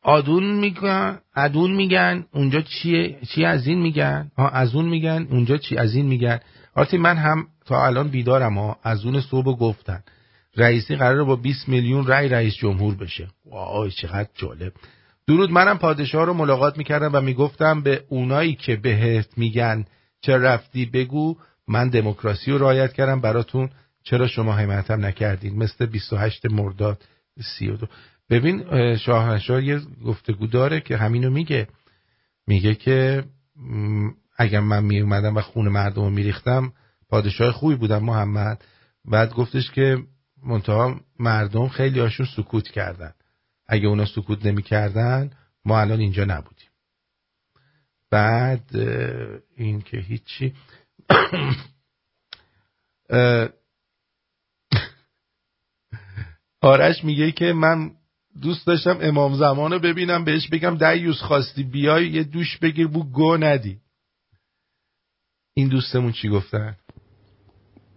آدون میگن، ادون میگن، اونجا چیه؟ چی از این میگن؟ ها از اون میگن، اونجا چی از این میگن؟ آرتی من هم تا الان بیدارم ها. از اون صبح گفتن رئیسی قراره با بیست میلیون رای رئیس جمهور بشه. وای چقدر جالب. درود. منم پادشاه رو ملاقات میکردم و میگفتم به اونایی که بهت میگن چه رفتی بگو من دموکراسی رو رعایت کردم براتون، چرا شما حمایتم نکردین؟ مثل بیست و هشت مرداد سی و دو. ببین شاهنشاه یه گفتگو داره که همینو میگه، میگه که اگر من می اومدم و خون مردم رو می ریختم پادشاه خوبی بودم محمد. بعد گفتش که منتها مردم خیلی هاشون سکوت کردن، اگه اونا سکوت نمی کردن ما الان اینجا نبودیم. بعد این که هیچی. آرش میگه که من دوست داشتم امام زمانو ببینم بهش بگم دیوز خواستی بیای یه دوش بگیر بو گو ندی. این دوستمون چی گفتن؟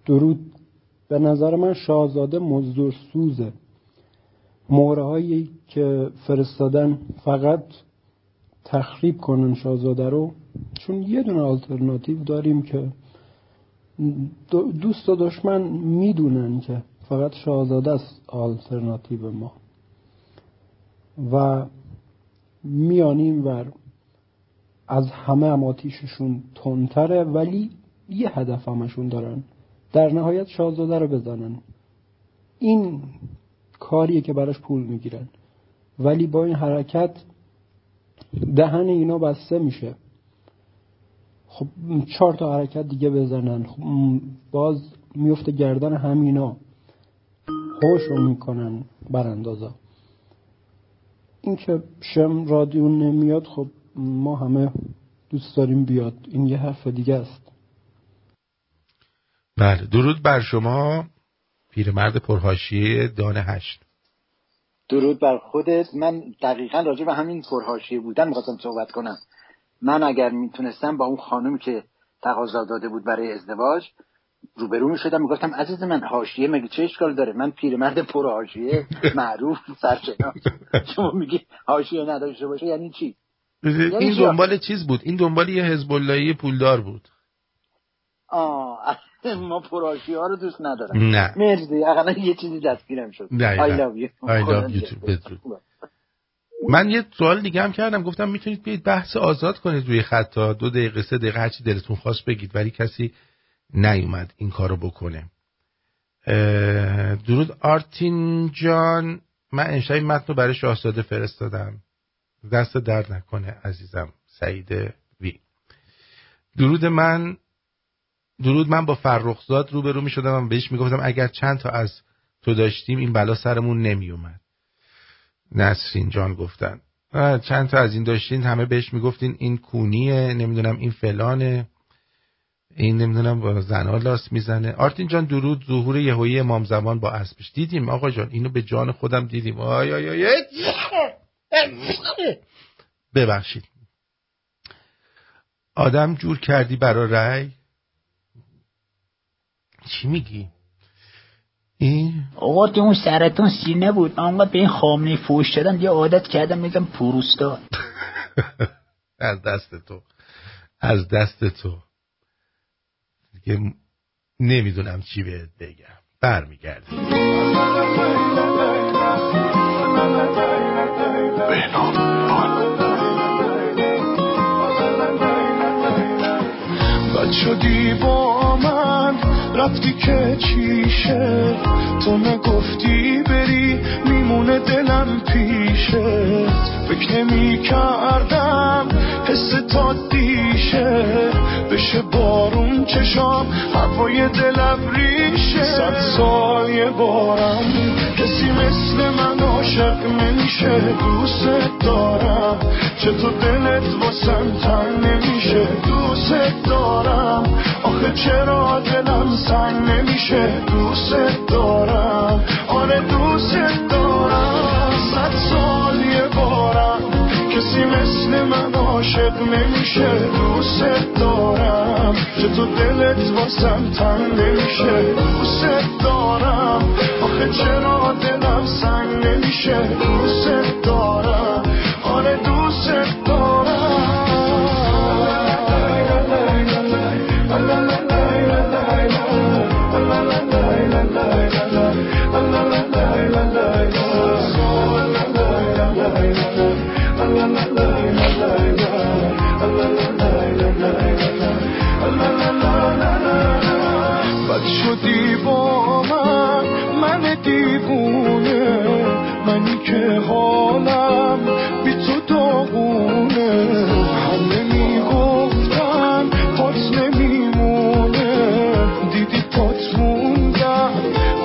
درود. به نظر من شاهزاده مزدور سوزه. مهره هایی که فرستادن فقط تخریب کنن شاهزاده رو، چون یه دونه آلترناتیو داریم که دوست و دشمن میدونن که فقط شاهزاده است آلترناتیو ما و میانیم ور از همه هم آتیششون تندتره، ولی یه هدف همشون دارن، در نهایت شاهزاده رو بزنن. این کاریه که براش پول میگیرن، ولی با این حرکت دهن اینا بسته میشه. خب چهار تا حرکت دیگه بزنن خب باز میفته گردن همینا، خوش رو میکنن براندازا. این که شم رادیو نمیاد خب ما همه دوست داریم بیاد. این یه حرف دیگه است. بله، درود بر شما پیرمرد پرحاشیه دانه هشت. درود بر خودت. من دقیقاً راجع به همین پرحاشیه بودن می‌خواستم صحبت کنم. من اگر میتونستم با اون خانمی که تقاضا داده بود برای ازدواج روبرو میشدم، میگفتم عزیز من حاشیه مگه چه اشکال داره؟ من پیرمرد پرحاشیه معروف سرشناس، شما میگی حاشیه نداشته باشه یعنی چی؟ این دنبال چیز بود، این دنبال یه حزب اللهی پولدار بود. آه ما پرحاشیه ها رو دوست ندارم. نه مرسی، اقلا یه چیزی دستگیرم شد. I love you. I love you too. من یه سوال دیگه هم کردم، گفتم میتونید بیاید بحث آزاد کنید روی خطا، دو دقیقه سه دقیقه هرچی دلتون خواست بگید، ولی کسی نیومد این کارو بکنه. درود آرتین جان، من انشای متنو برای شاهزاده فرستادم، دست درد نکنه عزیزم. سعید وی، درود. من درود من با فرخزاد روبرو می شدم و بهش می گفتم اگر چند تا از تو داشتیم این بلا سرمون نمی اومد. نسرین جان گفتن چند تا از این داشتین، همه بهش می گفتین این کونیه، نمیدونم این فلانه، این نمیدونم با زنها لاس میزنه. آرتین جان درود. ظهور یهویی امام زمان با اسبش دیدیم آقا جان، اینو به جان خودم دیدیم. آی آی آی آی ببخشید. آدم جور کردی برای رأی؟ چی میگی؟ آقا تو اون سرطان سینه بود، آنقدر به این خامنه‌ای فوش شدم یه عادت کردم میگم پروستا. از دست تو، از دست تو دیگه نمیدونم چی بهت بگم. برمیگردیم بد شدی با من رفتی که چیشه، تو نگفتی بری میمونه دلم پیشه، فکر نمی کردم حس تا دیشه، بشه بارون چشام هوای دلم ریشه، صد سال یه بارم کسی مثل من عاشق نمیشه، دوست دارم چطور دلت واسم تن نمیشه، دوست دارم آخه چرا دلم سنگ نمیشه، دوست دارم آره دوست دارم، صد سال یه بارم کسی مثل من عاشق نمیشه، دوست دارم چطور دلت واسم تن نمیشه، دوست دارم آخه چرا دلم سنگ نمیشه، دوست دارم آره دوست دارم. بد شدی با من من دیوونه، منی که حالم بی تو داغونه، همه میگفتن پات نمیمونه، دیدی پات موندم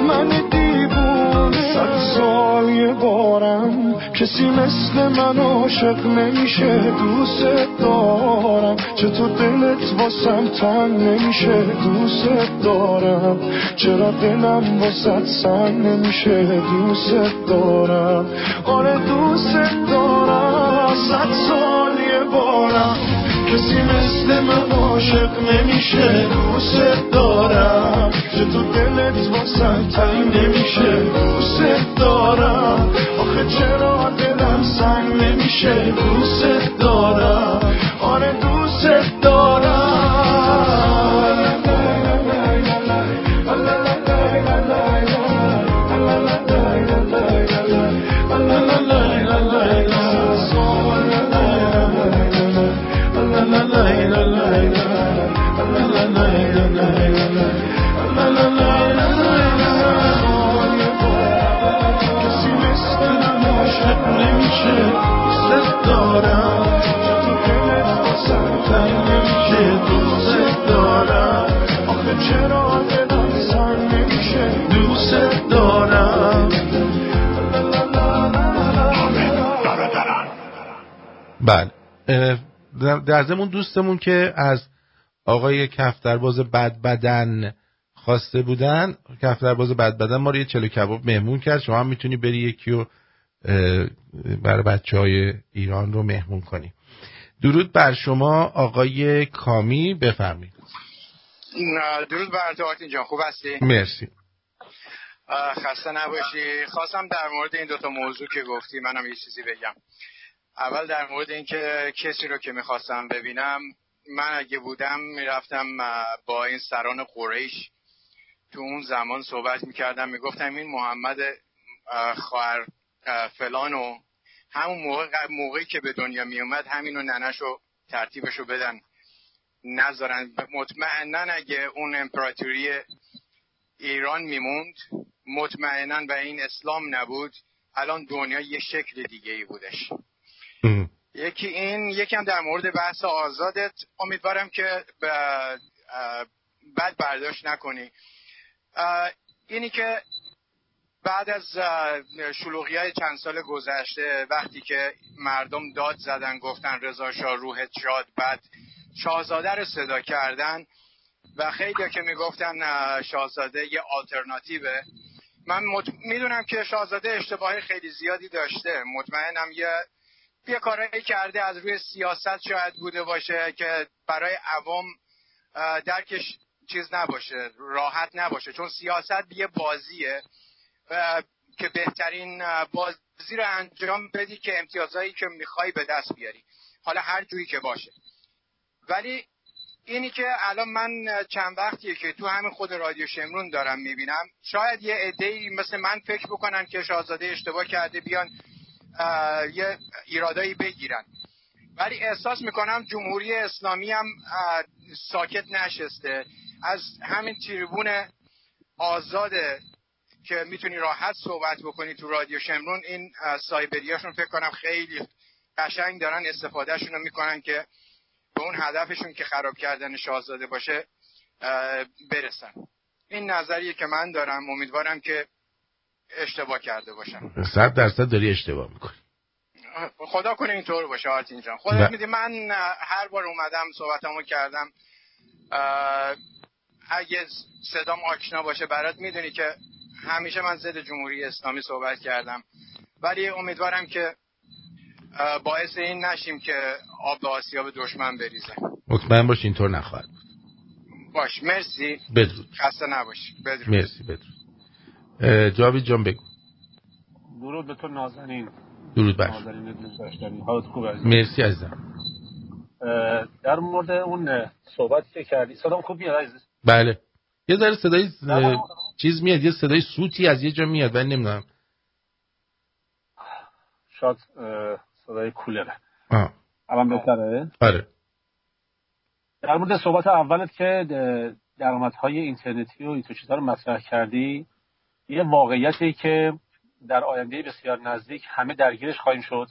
من دیوونه، صد سال یه بارم کسی مثل من عاشق نمیشه، دوست دارم چطور دلت واسم تنگ نمیشه، دوست دارم چرا دلم واسم سنگ نمیشه، دوست دارم آره دوست دارم، صد سال یه بارم کسی مثل من عاشق نمیشه، دوست دارم چطور دلت واسم تنگ نمیشه، دوست دارم آخه چرا دلم سنگ نمیشه، دوست دارم آره دوست دارم. در زمون دوستمون که از آقای کفترباز بد بدن خواسته بودن، کفترباز بد بدن ما رو یه چلو کباب مهمون کرد. شما هم میتونی بری یکی رو برای بچه‌های ایران رو مهمون کنی. درود بر شما آقای کامی، بفرمایید. درود بر تو آرتین جان، خوب هستی؟ مرسی، خسته نباشی. خواستم در مورد این دوتا موضوع که گفتی منم یه چیزی بگم. اول در مورد این که کسی رو که میخواستم ببینم، من اگه بودم میرفتم با این سران قریش تو اون زمان صحبت میکردم، میگفتم این محمد خواهر فلانو همون موقع موقعی که به دنیا میومد همینو ننشو ترتیبشو بدن نذارن. مطمئنن اگه اون امپراتوری ایران میموند، مطمئنن و این اسلام نبود، الان دنیا یه شکل دیگه ای بودش. یکی این، یکی هم در مورد بحث آزادت، امیدوارم که بد برداشت نکنی. اینی که بعد از شلوغی‌های چند سال گذشته وقتی که مردم داد زدن گفتن رضا شاه روحت شاد، بعد شاهزاده رو صدا کردن و خیلی که میگفتن شاهزاده یه آلترناتیوه. من مط... میدونم که شاهزاده اشتباهی خیلی زیادی داشته، مطمئنم یه یه کارایی کرده از روی سیاست شاید بوده باشه که برای عوام درکش چیز نباشه، راحت نباشه، چون سیاست یه بازیه که بهترین بازی رو انجام بدی که امتیازایی که میخوای به دست بیاری، حالا هر جویی که باشه. ولی اینی که الان من چند وقتیه که تو همین خود رادیو شمرون دارم میبینم، شاید یه عده‌ای مثل من فکر بکنن که شاهزاده اشتباه کرده بیان یه ایرادایی بگیرن، ولی احساس میکنم جمهوری اسلامی هم ساکت نشسته. از همین تریبون آزاده که میتونی راحت صحبت بکنی تو رادیو شمرون، این سایبریاشون فکر کنم خیلی قشنگ دارن استفادهشون رو میکنن که به اون هدفشون که خراب کردن شاهزاده باشه برسن. این نظریه که من دارم، امیدوارم که اشتباه کرده باشم. صد درصد داری اشتباه میکنی، خدا کنه اینطور باشه آرتین جان. خودت میدی من هر بار اومدم صحبتامو کردم، اگه صدام آشنا باشه برات میدونی که همیشه من ضد جمهوری اسلامی صحبت کردم، ولی امیدوارم که باعث این نشیم که آب آسیا به دشمن بریزه. مطمئن باش اینطور نخواهد بود. باش، مرسی، بدرود، خسته نباشی، بدرود، مرسی، بدرود. جاوید جان بگو. درود به تو نازنین. درود بر شما. مرسی عزیزم. در مورد اون صحبتی که کردی، صدام خوب میاد عزیز؟ بله. یه ذره صدای چیز میاد، یه صدای صوتی از یه جا میاد، ولی نمیدونم. شاید صدای کولره. آه. الان بهتره؟ آره. در مورد صحبت اولت که درآمدهای اینترنتی و این چیزا رو مطرح کردی، یه واقعیتی که در آینده بسیار نزدیک همه درگیرش خواهیم شد،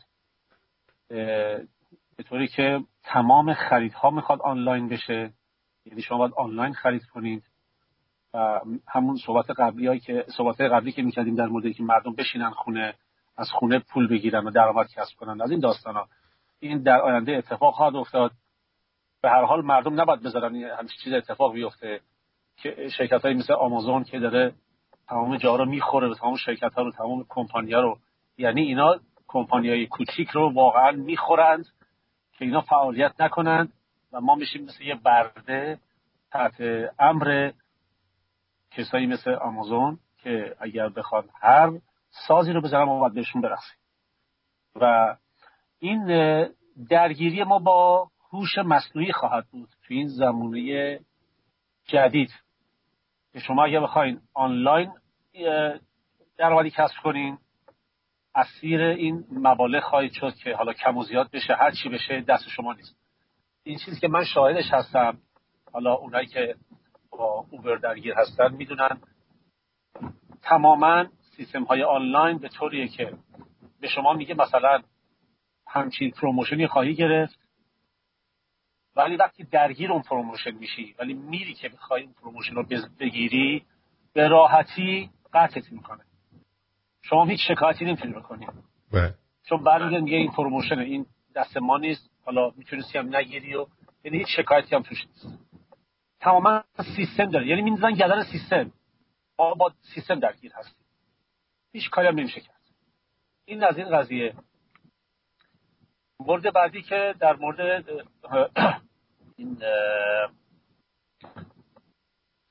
به طوری که تمام خریدها میخواد آنلاین بشه، یعنی شما باید آنلاین خرید کنید. و همون صحبت قبلیایی که صحبت قبلی که میکردیم در مورد اینکه مردم بشینن خونه، از خونه پول بگیرن و درآمد کسب کنن، از این داستانا، این در آینده اتفاق خواهد افتاد. به هر حال مردم نباید بذارن همین چیز اتفاق بیفته که شرکت‌هایی مثل آمازون که داره تمام جا رو میخوره و تمام شرکت ها رو، تمام کمپانیا رو، یعنی اینا کمپانیای کوچیک رو واقعا میخورند که اینا فعالیت نکنند و ما میشیم مثل یه برده تحت امر کسایی مثل آمازون که اگر بخوان هر سازی رو بزنن ما باید بهشون برسیم. و این درگیری ما با هوش مصنوعی خواهد بود تو این زمانه جدید که شما اگر بخواین آنلاین درآمدی کسب کنین، اسیر این مبالغ خواهید شد که حالا کم و زیاد بشه، هر چی بشه دست شما نیست. این چیزی که من شاهدش هستم، حالا اونایی که با اوبر درگیر هستن میدونن، تماما سیستم های آنلاین به طوریه که به شما میگه مثلا همچین پروموشنی خواهی گرفت، ولی وقتی درگیر اون پروموشن میشی، ولی میری که بخوای اون پروموشن رو بگیری، به راحتی قطعت میکنه. شما هیچ شکایتی نمیتونی بکنی. بله. چون بعد میگه این پروموشن این دست ما نیست، حالا میتونستی هم نگیری و یعنی هیچ شکایتی هم توش نیست. تماما سیستم داره، یعنی میندازن گردن سیستم، ما با سیستم درگیر هستیم، هیچ کاری هم نمیشه کرد. این از این قضیه. مورد بعدی که در مورد این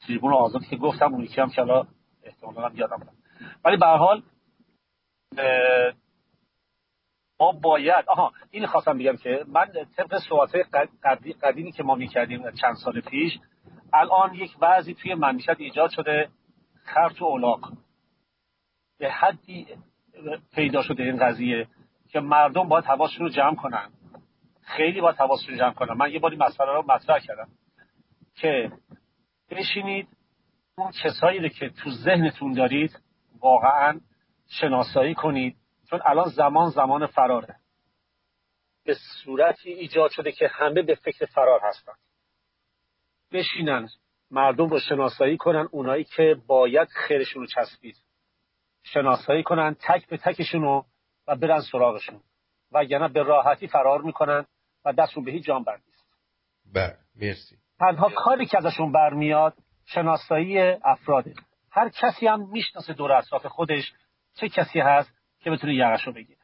تریبون آزاد که گفتم، اونی که هم که الان احتمالاً یادم رفت، ولی به هر حال ما باید آها این خواستم بگم که من طبق صحبت‌های قبلی قدیمی که ما می‌کردیم چند سال پیش، الان یک وضعی توی مملکت ایجاد شده خرط و اولاق به حدی پیدا شده این قضیه که مردم باید حواسشون رو جمع کنن، خیلی باید حواسشون رو جمع کنن. من یه باری مسئله رو مطرح کردم که بشینید اون کسایی رو که تو ذهنتون دارید واقعاً شناسایی کنید، چون الان زمان زمان فراره، به صورتی ایجاد شده که همه به فکر فرار هستن. بشینن مردم رو شناسایی کنن، اونایی که باید خیرشون رو چسبید شناسایی کنن، تک به تکشون رو و برن سراغشون، و یعنی به راحتی فرار میکنن و دستون به هیچ جان بر نیست. بله مرسی. تنها کاری که ازشون برمیاد شناسایی افراده. هر کسی هم میشناسه دور اطراف خودش چه کسی هست که بتونه یقش رو بگیره.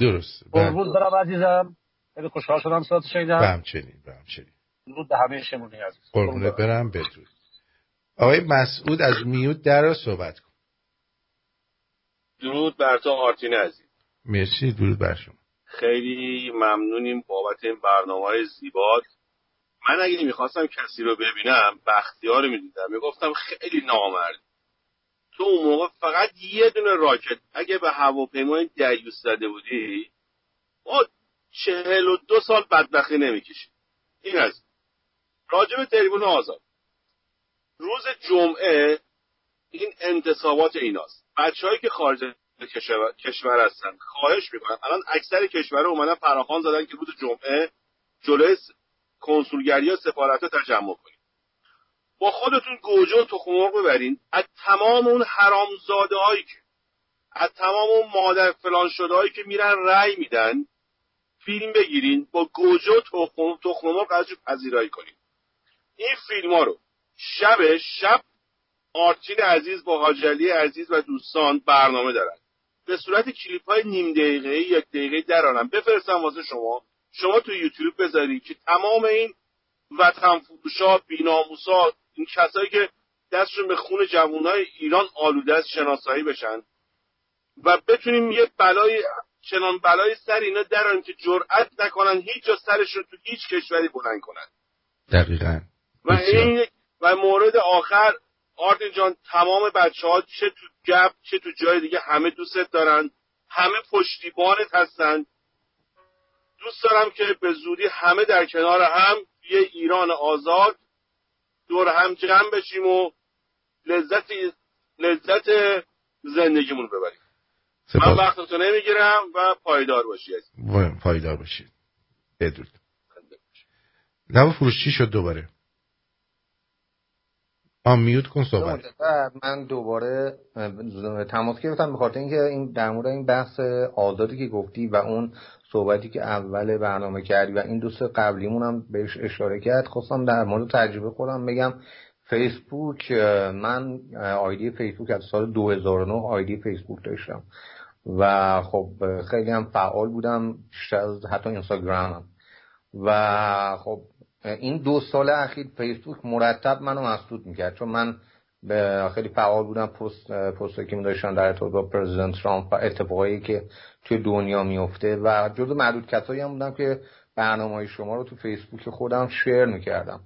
درست. قربون برم عزیزم، خیلی خوشحال شدم صدات شنیدم. به همچنین به همچنین. درود به همه شمونه عزیز. قربونه برم بدرود. آقای مسعود از میوت درا صحبت کن. درود بر تو آرتین عزیز. مرسی، درود بر شما. خیلی ممنونیم بابت این برنامه‌های زیبات. من اگه میخواستم کسی رو ببینم بختیار رو میدیدم، میگفتم خیلی نامرد. تو اون موقع فقط یه دونه راکت اگه به هواپیمای دریوز زده بودی ما چهل و دو سال بدبختی نمیکشیم. این از راجب تریبون آزاد روز جمعه این انتصابات ایناست. بچه هایی که خارج کشور هستن خواهش میکنن، الان اکثر کشور اومدن فراخوان زدن که روز جمعه جلوی کنسولگری یا سفارت‌ها تجمع کنید، با خودتون گوجه و تخم مرغ ببرین از تمام اون حرامزاده هایی که از تمام اون مادر فلان شده هایی که میرن رأی میدن، فیلم بگیرین با گوجه و تخم تخم مرغ ازش پذیرایی کنید. این فیلم ها رو شب شب آرتین عزیز با حاج علی عزیز و دوستان برنامه دارن، به صورت کلیپ های نیم دقیقه‌ای یک دقیقه‌ای درارم بفرستم واسه شما، شما تو یوتیوب بذارید که تمام این وطن فروشا، بی‌ناموسا، این کسایی که دستشون به خون جوانای ایران آلوده است شناسایی بشن و بتونیم یه بلای چنان بلای سر اینا دراریم که جرئت نکنن هیچ جا سرشون تو هیچ کشوری بلند کنن. دقیقاً. و این و مورد آخر آرتین جان، تمام بچه‌ها چه تو گپ چه تو جای دیگه همه دوست دارن، همه پشتیبانت هستن. دوست دارم که به زودی همه در کنار هم یه ایران آزاد دور هم جمع بشیم و لذت لذت زندگیمون ببریم. من وقتتو نمیگیرم و پایدار باشید. پایدار باشید. بدرود. لب فروش چی شد دوباره؟ آم میوت کن صحبت. من دوباره تماس گرفتم به خاطر اینکه این در مورد این بحث آزادی که گفتی و اون صحبتی که اول برنامه کردی و این دوست قبلیمون هم بهش اشاره کرد، خواستم در مورد تجربه خودم بگم. فیسبوک، من آیدی فیسبوک از سال دو هزار و نه آیدی فیسبوک داشتم و خب خیلی هم فعال بودم، بیشتر از حتی اینستاگرامم، و خب این دو سال اخیر فیسبوک مرتب منو مسدود میکرد، چون من خیلی فعال بودم، پست پستی که می‌داشتم در ارتباط با پرزیدنت ترامپ و اتفاقایی که توی دنیا میفته، و جزو معدود کسایی هم بودم که برنامه‌های شما رو تو فیسبوک خودم شیر میکردم.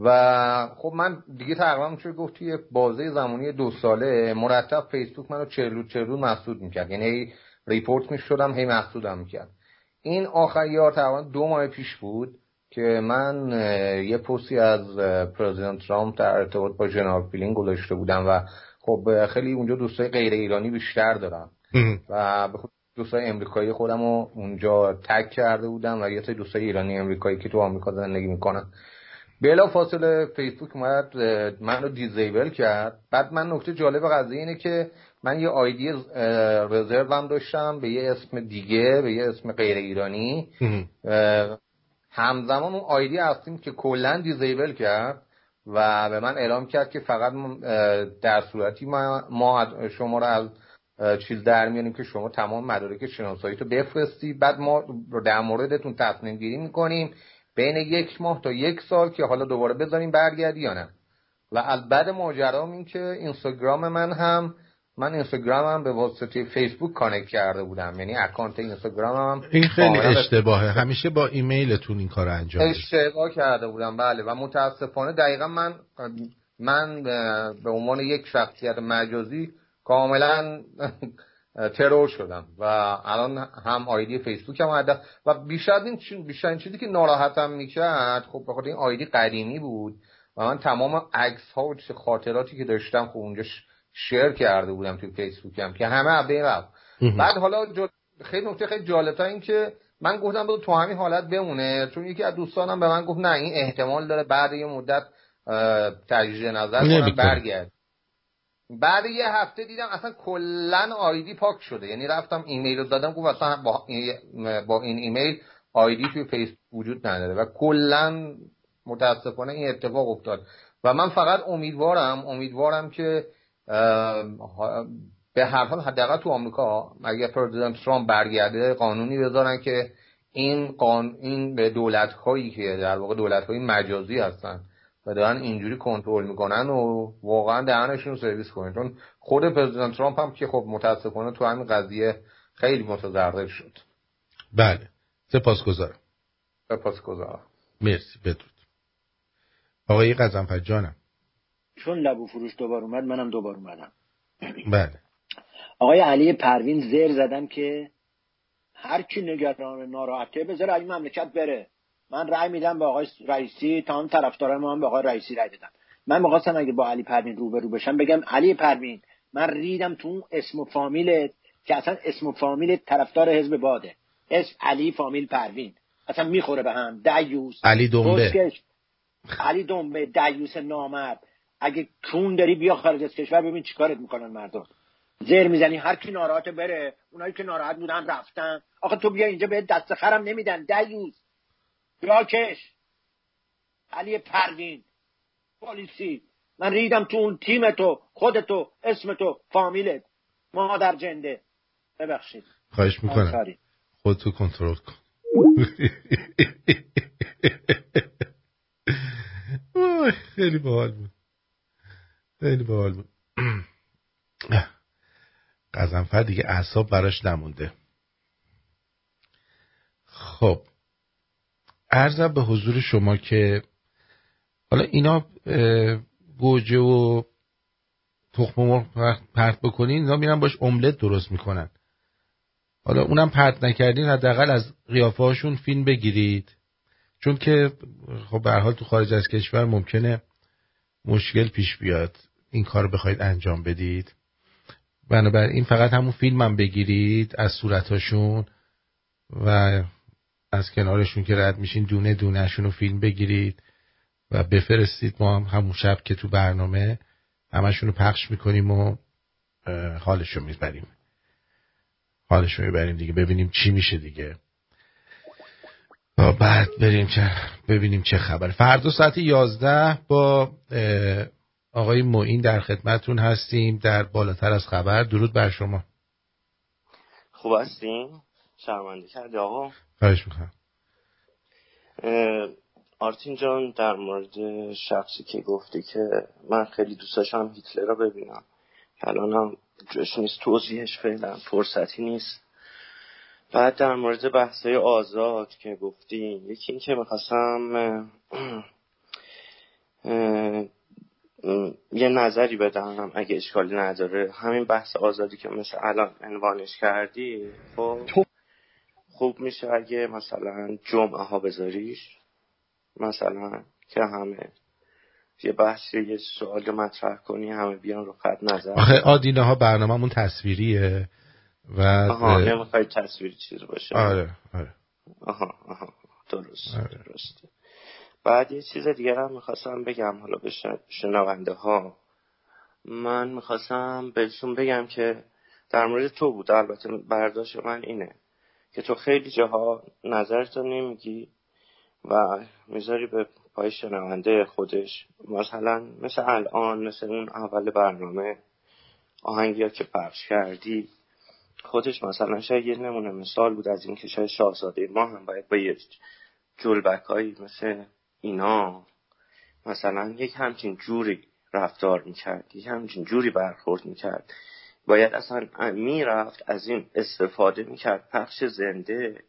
و خب من دیگه تقریبا چه گفت توی بازه زمانی دو ساله مرتب فیسبوک منو چهل چهل مسدود میکرد، یعنی ریپورت می‌شدم، هی مسدودم میکرد. این آخر یار تقریبا دو ماه پیش بود که من یه پستی از پرزیدنت ترامپ در ارتباط با جناب فیلین گذاشته بودم و خب خیلی اونجا دوستای غیر ایرانی بیشتر دارم و به خود دوستای امریکایی خودم رو اونجا تگ کرده بودم و یه سری دوستای ایرانی امریکایی که تو آمریکا زندگی میکنن بلا فاصله فیسبوک اومد منو دیزیبل کرد. بعد من نکته جالب قضیه اینه که من یه آیدی رزروم داشتم به یه اسم دیگه، به یه اسم غیر ایرانی. همزمان اون آیدی اصلیم که کلا دیزیبل کرد و به من اعلام کرد که فقط در صورتی ما شما رو از چیز در میانیم که شما تمام مدارک شناسایی تو بفرستی، بعد ما در موردتون تصمیم گیری میکنیم بین یک ماه تا یک سال که حالا دوباره بذاریم برگردی یا نه. و البته ماجرام این که اینستاگرام من هم من اینستاگرامم به واسطه فیسبوک کانکت کرده بودم، یعنی اکانت اینستاگرامم. این خیلی اشتباهه، همیشه با ایمیلتون این کارو انجام میدید. اشتباه کرده بودم بله، و متاسفانه دقیقاً من من به عنوان یک شخصیت مجازی کاملا ترور شدم و الان هم آیدی فیسبوک هم هدف. و بیشتر این بیشتر این چیزی که ناراحتم میکرد خب بخاطر این آیدی قدیمی بود و من تمام عکس ها و خاطراتی که داشتم خب اونجا شیر کرده بودم توی فیسبوکم که همه عبه رفت. بعد حالا جا... خیلی نکته خیلی جالب این که من گفتم بذار تو همین حالت بمونه، چون یکی از دوستانم به من گفت نه این احتمال داره بعد یه مدت تجدید نظر کنم برگرد. بعد یه هفته دیدم اصلا کلن آیدی پاک شده، یعنی رفتم ایمیل رو دادم گفت اصلا با این ایمیل آیدی توی فیسبوک وجود نداره و کلن متاسفانه این اتفاق افتاد. و من فقط امیدوارم امیدوارم که به هر حال حداقل تو آمریکا اگر پرزیدنت ترامپ برگرده قانونی بذارن که این قانون این به دولت‌هایی که در واقع دولت‌های مجازی هستن و دارن اینجوری کنترل میکنن و واقعا دهنشون سرویس کنن، چون خود پرزیدنت ترامپ هم که خب متاسفانه تو همین قضیه خیلی متضرر شد. بله سپاسگزارم. سپاسگزارم. مرسی بدرود. آقای قزنفر جانم چون لبو فروش دوبار اومد منم دوبار اومدم. بله. آقای علی پروین زر زدم که هر کی نگران ناراحته بذاره از این مملکت بره. من رأی میدم به آقای رئیسی، تمام طرفدارای ما هم به آقای رئیسی رأی دادن. من می‌خواستم اگه با علی پروین روبرو بشم بگم علی پروین من ریدم تو اون اسم و فامیلت که اصلا اسم و فامیلت طرفدار حزب باده. اسم علی فامیل پروین اصلا میخوره به هم. دیوس علی دنبه علی دنبه دیوس نامرد. اگه کون داری بیا خارج از کشور ببین چیکارت میکنن مردم. زر میزنی هر کی ناراحت بره، اونایی که ناراحت بودن رفتن. آخه تو بیا اینجا به دست خرم نمیدن. دیوز راکش علی پروین پلیسی من ریدم تو اون تیم تو، خودت تو، اسم تو، فامیلت، مادر جنده. ببخشید خواهش میکنم خودتو کنترل کن. خیلی باحال بود خیلی باحال بود. قزنفر دیگه اعصاب براش نمونده. خب عرضم به حضور شما که حالا اینا گوجه و تخم مرغ پرت بکنین اینا میرن باش املت درست میکنن. حالا اونم پرت نکردین حداقل از قیافه هاشون فیلم بگیرید، چون که خب به هر حال تو خارج از کشور ممکنه مشکل پیش بیاد این کار بخواید انجام بدید. بنابراین فقط همون فیلم هم بگیرید از صورتاشون و از کنارشون که رد میشین دونه دونهشون رو فیلم بگیرید و بفرستید. ما هم همون شب که تو برنامه همشون رو پخش میکنیم و حالشو میبریم حالشو میبریم دیگه، ببینیم چی میشه دیگه. بعد بریم چه ببینیم چه خبر. فردا ساعت یازده با آقای معین در خدمتتون هستیم در بالاتر از خبر. درود بر شما. خوب هستیم؟ شرمنده کردی آقا. خواهش میکنم. آرتین جان در مورد شخصی که گفته که من خیلی دوست داشتم هیتلر رو ببینم، الانم جوش نیست توضیحش، فعلا فرصتی نیست. بعد در مورد بحث‌های آزاد که گفتیم، یکی این که می‌خواستم یه نظری بدم اگه اشکالی نداره. همین بحث آزادی که مثلا الان عنوانش کردی خب خوب میشه اگه مثلا جمعه ها بذاریش، مثلا که همه یه بحث یه سوال مطرح کنی همه بیان رو خط نظر. آخه آدینه ها برنامه‌مون تصویریه و آها نمیخوای تصویر چیز باشه. آره آره آها آها درست درست. بعد یه چیز دیگر هم میخواستم بگم، حالا به شنونده ها من میخواستم بهشون بگم که در مورد تو بود، البته برداشت من اینه که تو خیلی جاها نظرتو نمیگی و میذاری به پای شنونده خودش، مثلا مثل الان، مثل اون اول برنامه آهنگی ها که پخش کردی خودش، مثلا شاید یه نمونه مثال بود از این که شاید شاهزاده ما هم باید با یه جلبکایی مثل اینا مثلا یک همچین جوری رفتار میکرد، یک همچین جوری برخورد میکرد، باید اصلا میرفت از این استفاده میکرد، پخش زنده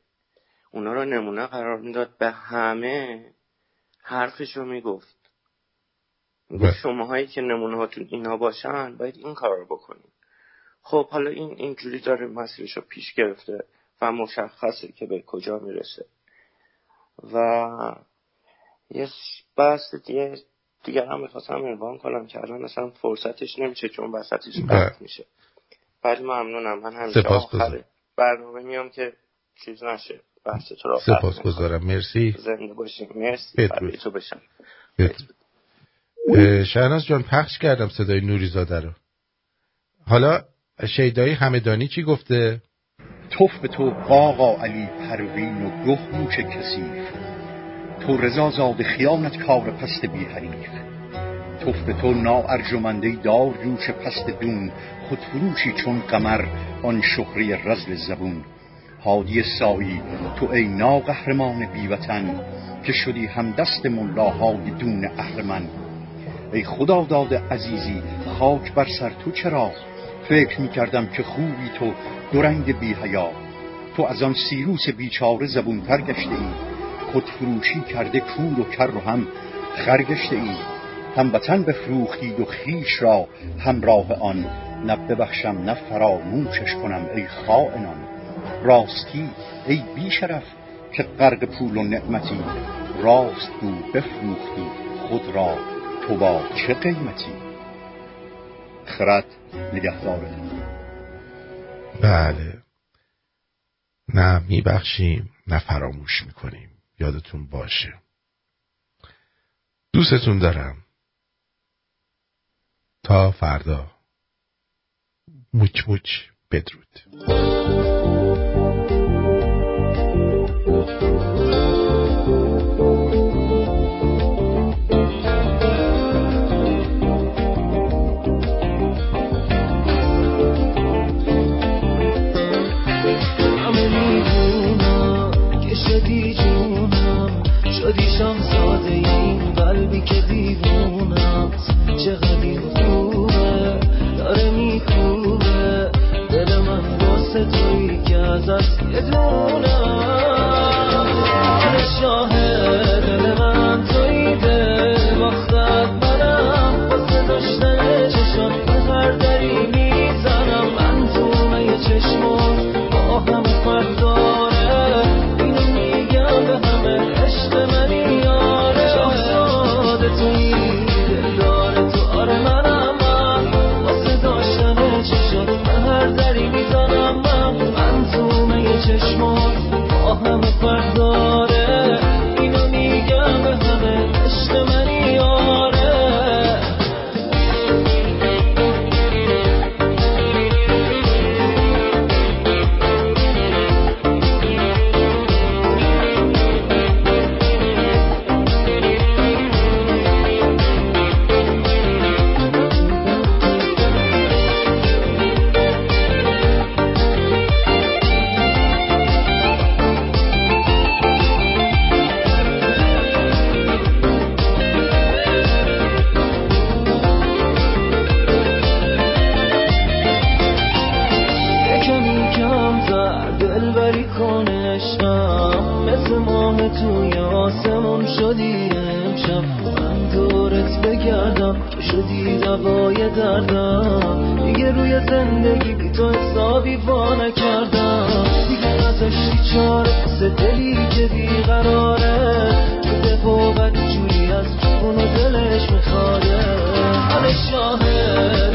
اونا رو نمونه قرار میداد، به همه حرفش رو میگفت. شما هایی که نمونه هاتون اینا باشن باید این کار رو بکنید. خب حالا این اینجوری داره مسیرش رو پیش گرفته و مشخصه که به کجا میرسه. و یه بحث دیگه دیگه هم میخواستم عنوان کنم که الان اصلا فرصتش نمیشه چون وسطش قطع میشه. ولی ممنونم، من همیشه آخر برنامه میام که چیز نشه. سپاسگزارم، مرسی، زنده باشیم، مرسی، برای تو بشم. شهناز جان پخش کردم صدای نوریزاده رو. حالا شیدایی همدانی چی گفته؟ توف به تو قاقا علی پروین و گه موش کثیف، تو رضا زاد خیانت کار پست بی حریف، توف به تو ناارجمنده دار جوش پست دون، خودفروشی چون قمر آن شهری رزل زبون، هادی سایی تو ای ناقهرمان بیوطن، که شدی هم دست ملاهای دون اهرمن، ای خدا داد عزیزی خاک بر سر تو چرا، فکر میکردم که خوبی تو درنگ بی حیا، تو از آن سیروس بیچاره زبون تر گشته ای، خودفروشی کرده کور و کر و هم خر گشته ای، هم وطن بفروختی و خیش را همراه آن، نه ببخشم نه فراموشش کنم ای خائنان، راستی ای بی شرف که غرق پول و نعمتی، راست گو بفروختی خود را تو با چه قیمتی، خرد نگهدارت. بله، نه میبخشیم نه فراموش میکنیم، یادتون باشه. دوستتون دارم، تا فردا، موچ موچ، بدرود. شدی شمزاده این قلبی که دیوونم، چقدر این خوبه داره میکوبه، دل من واسه تویی که ازت یه دونم، شاهد دل من تویی، دل باختت منم، واسه داشتن چشم به هر دری میزنم، من تومه یه چشمون با هم فردار شاهد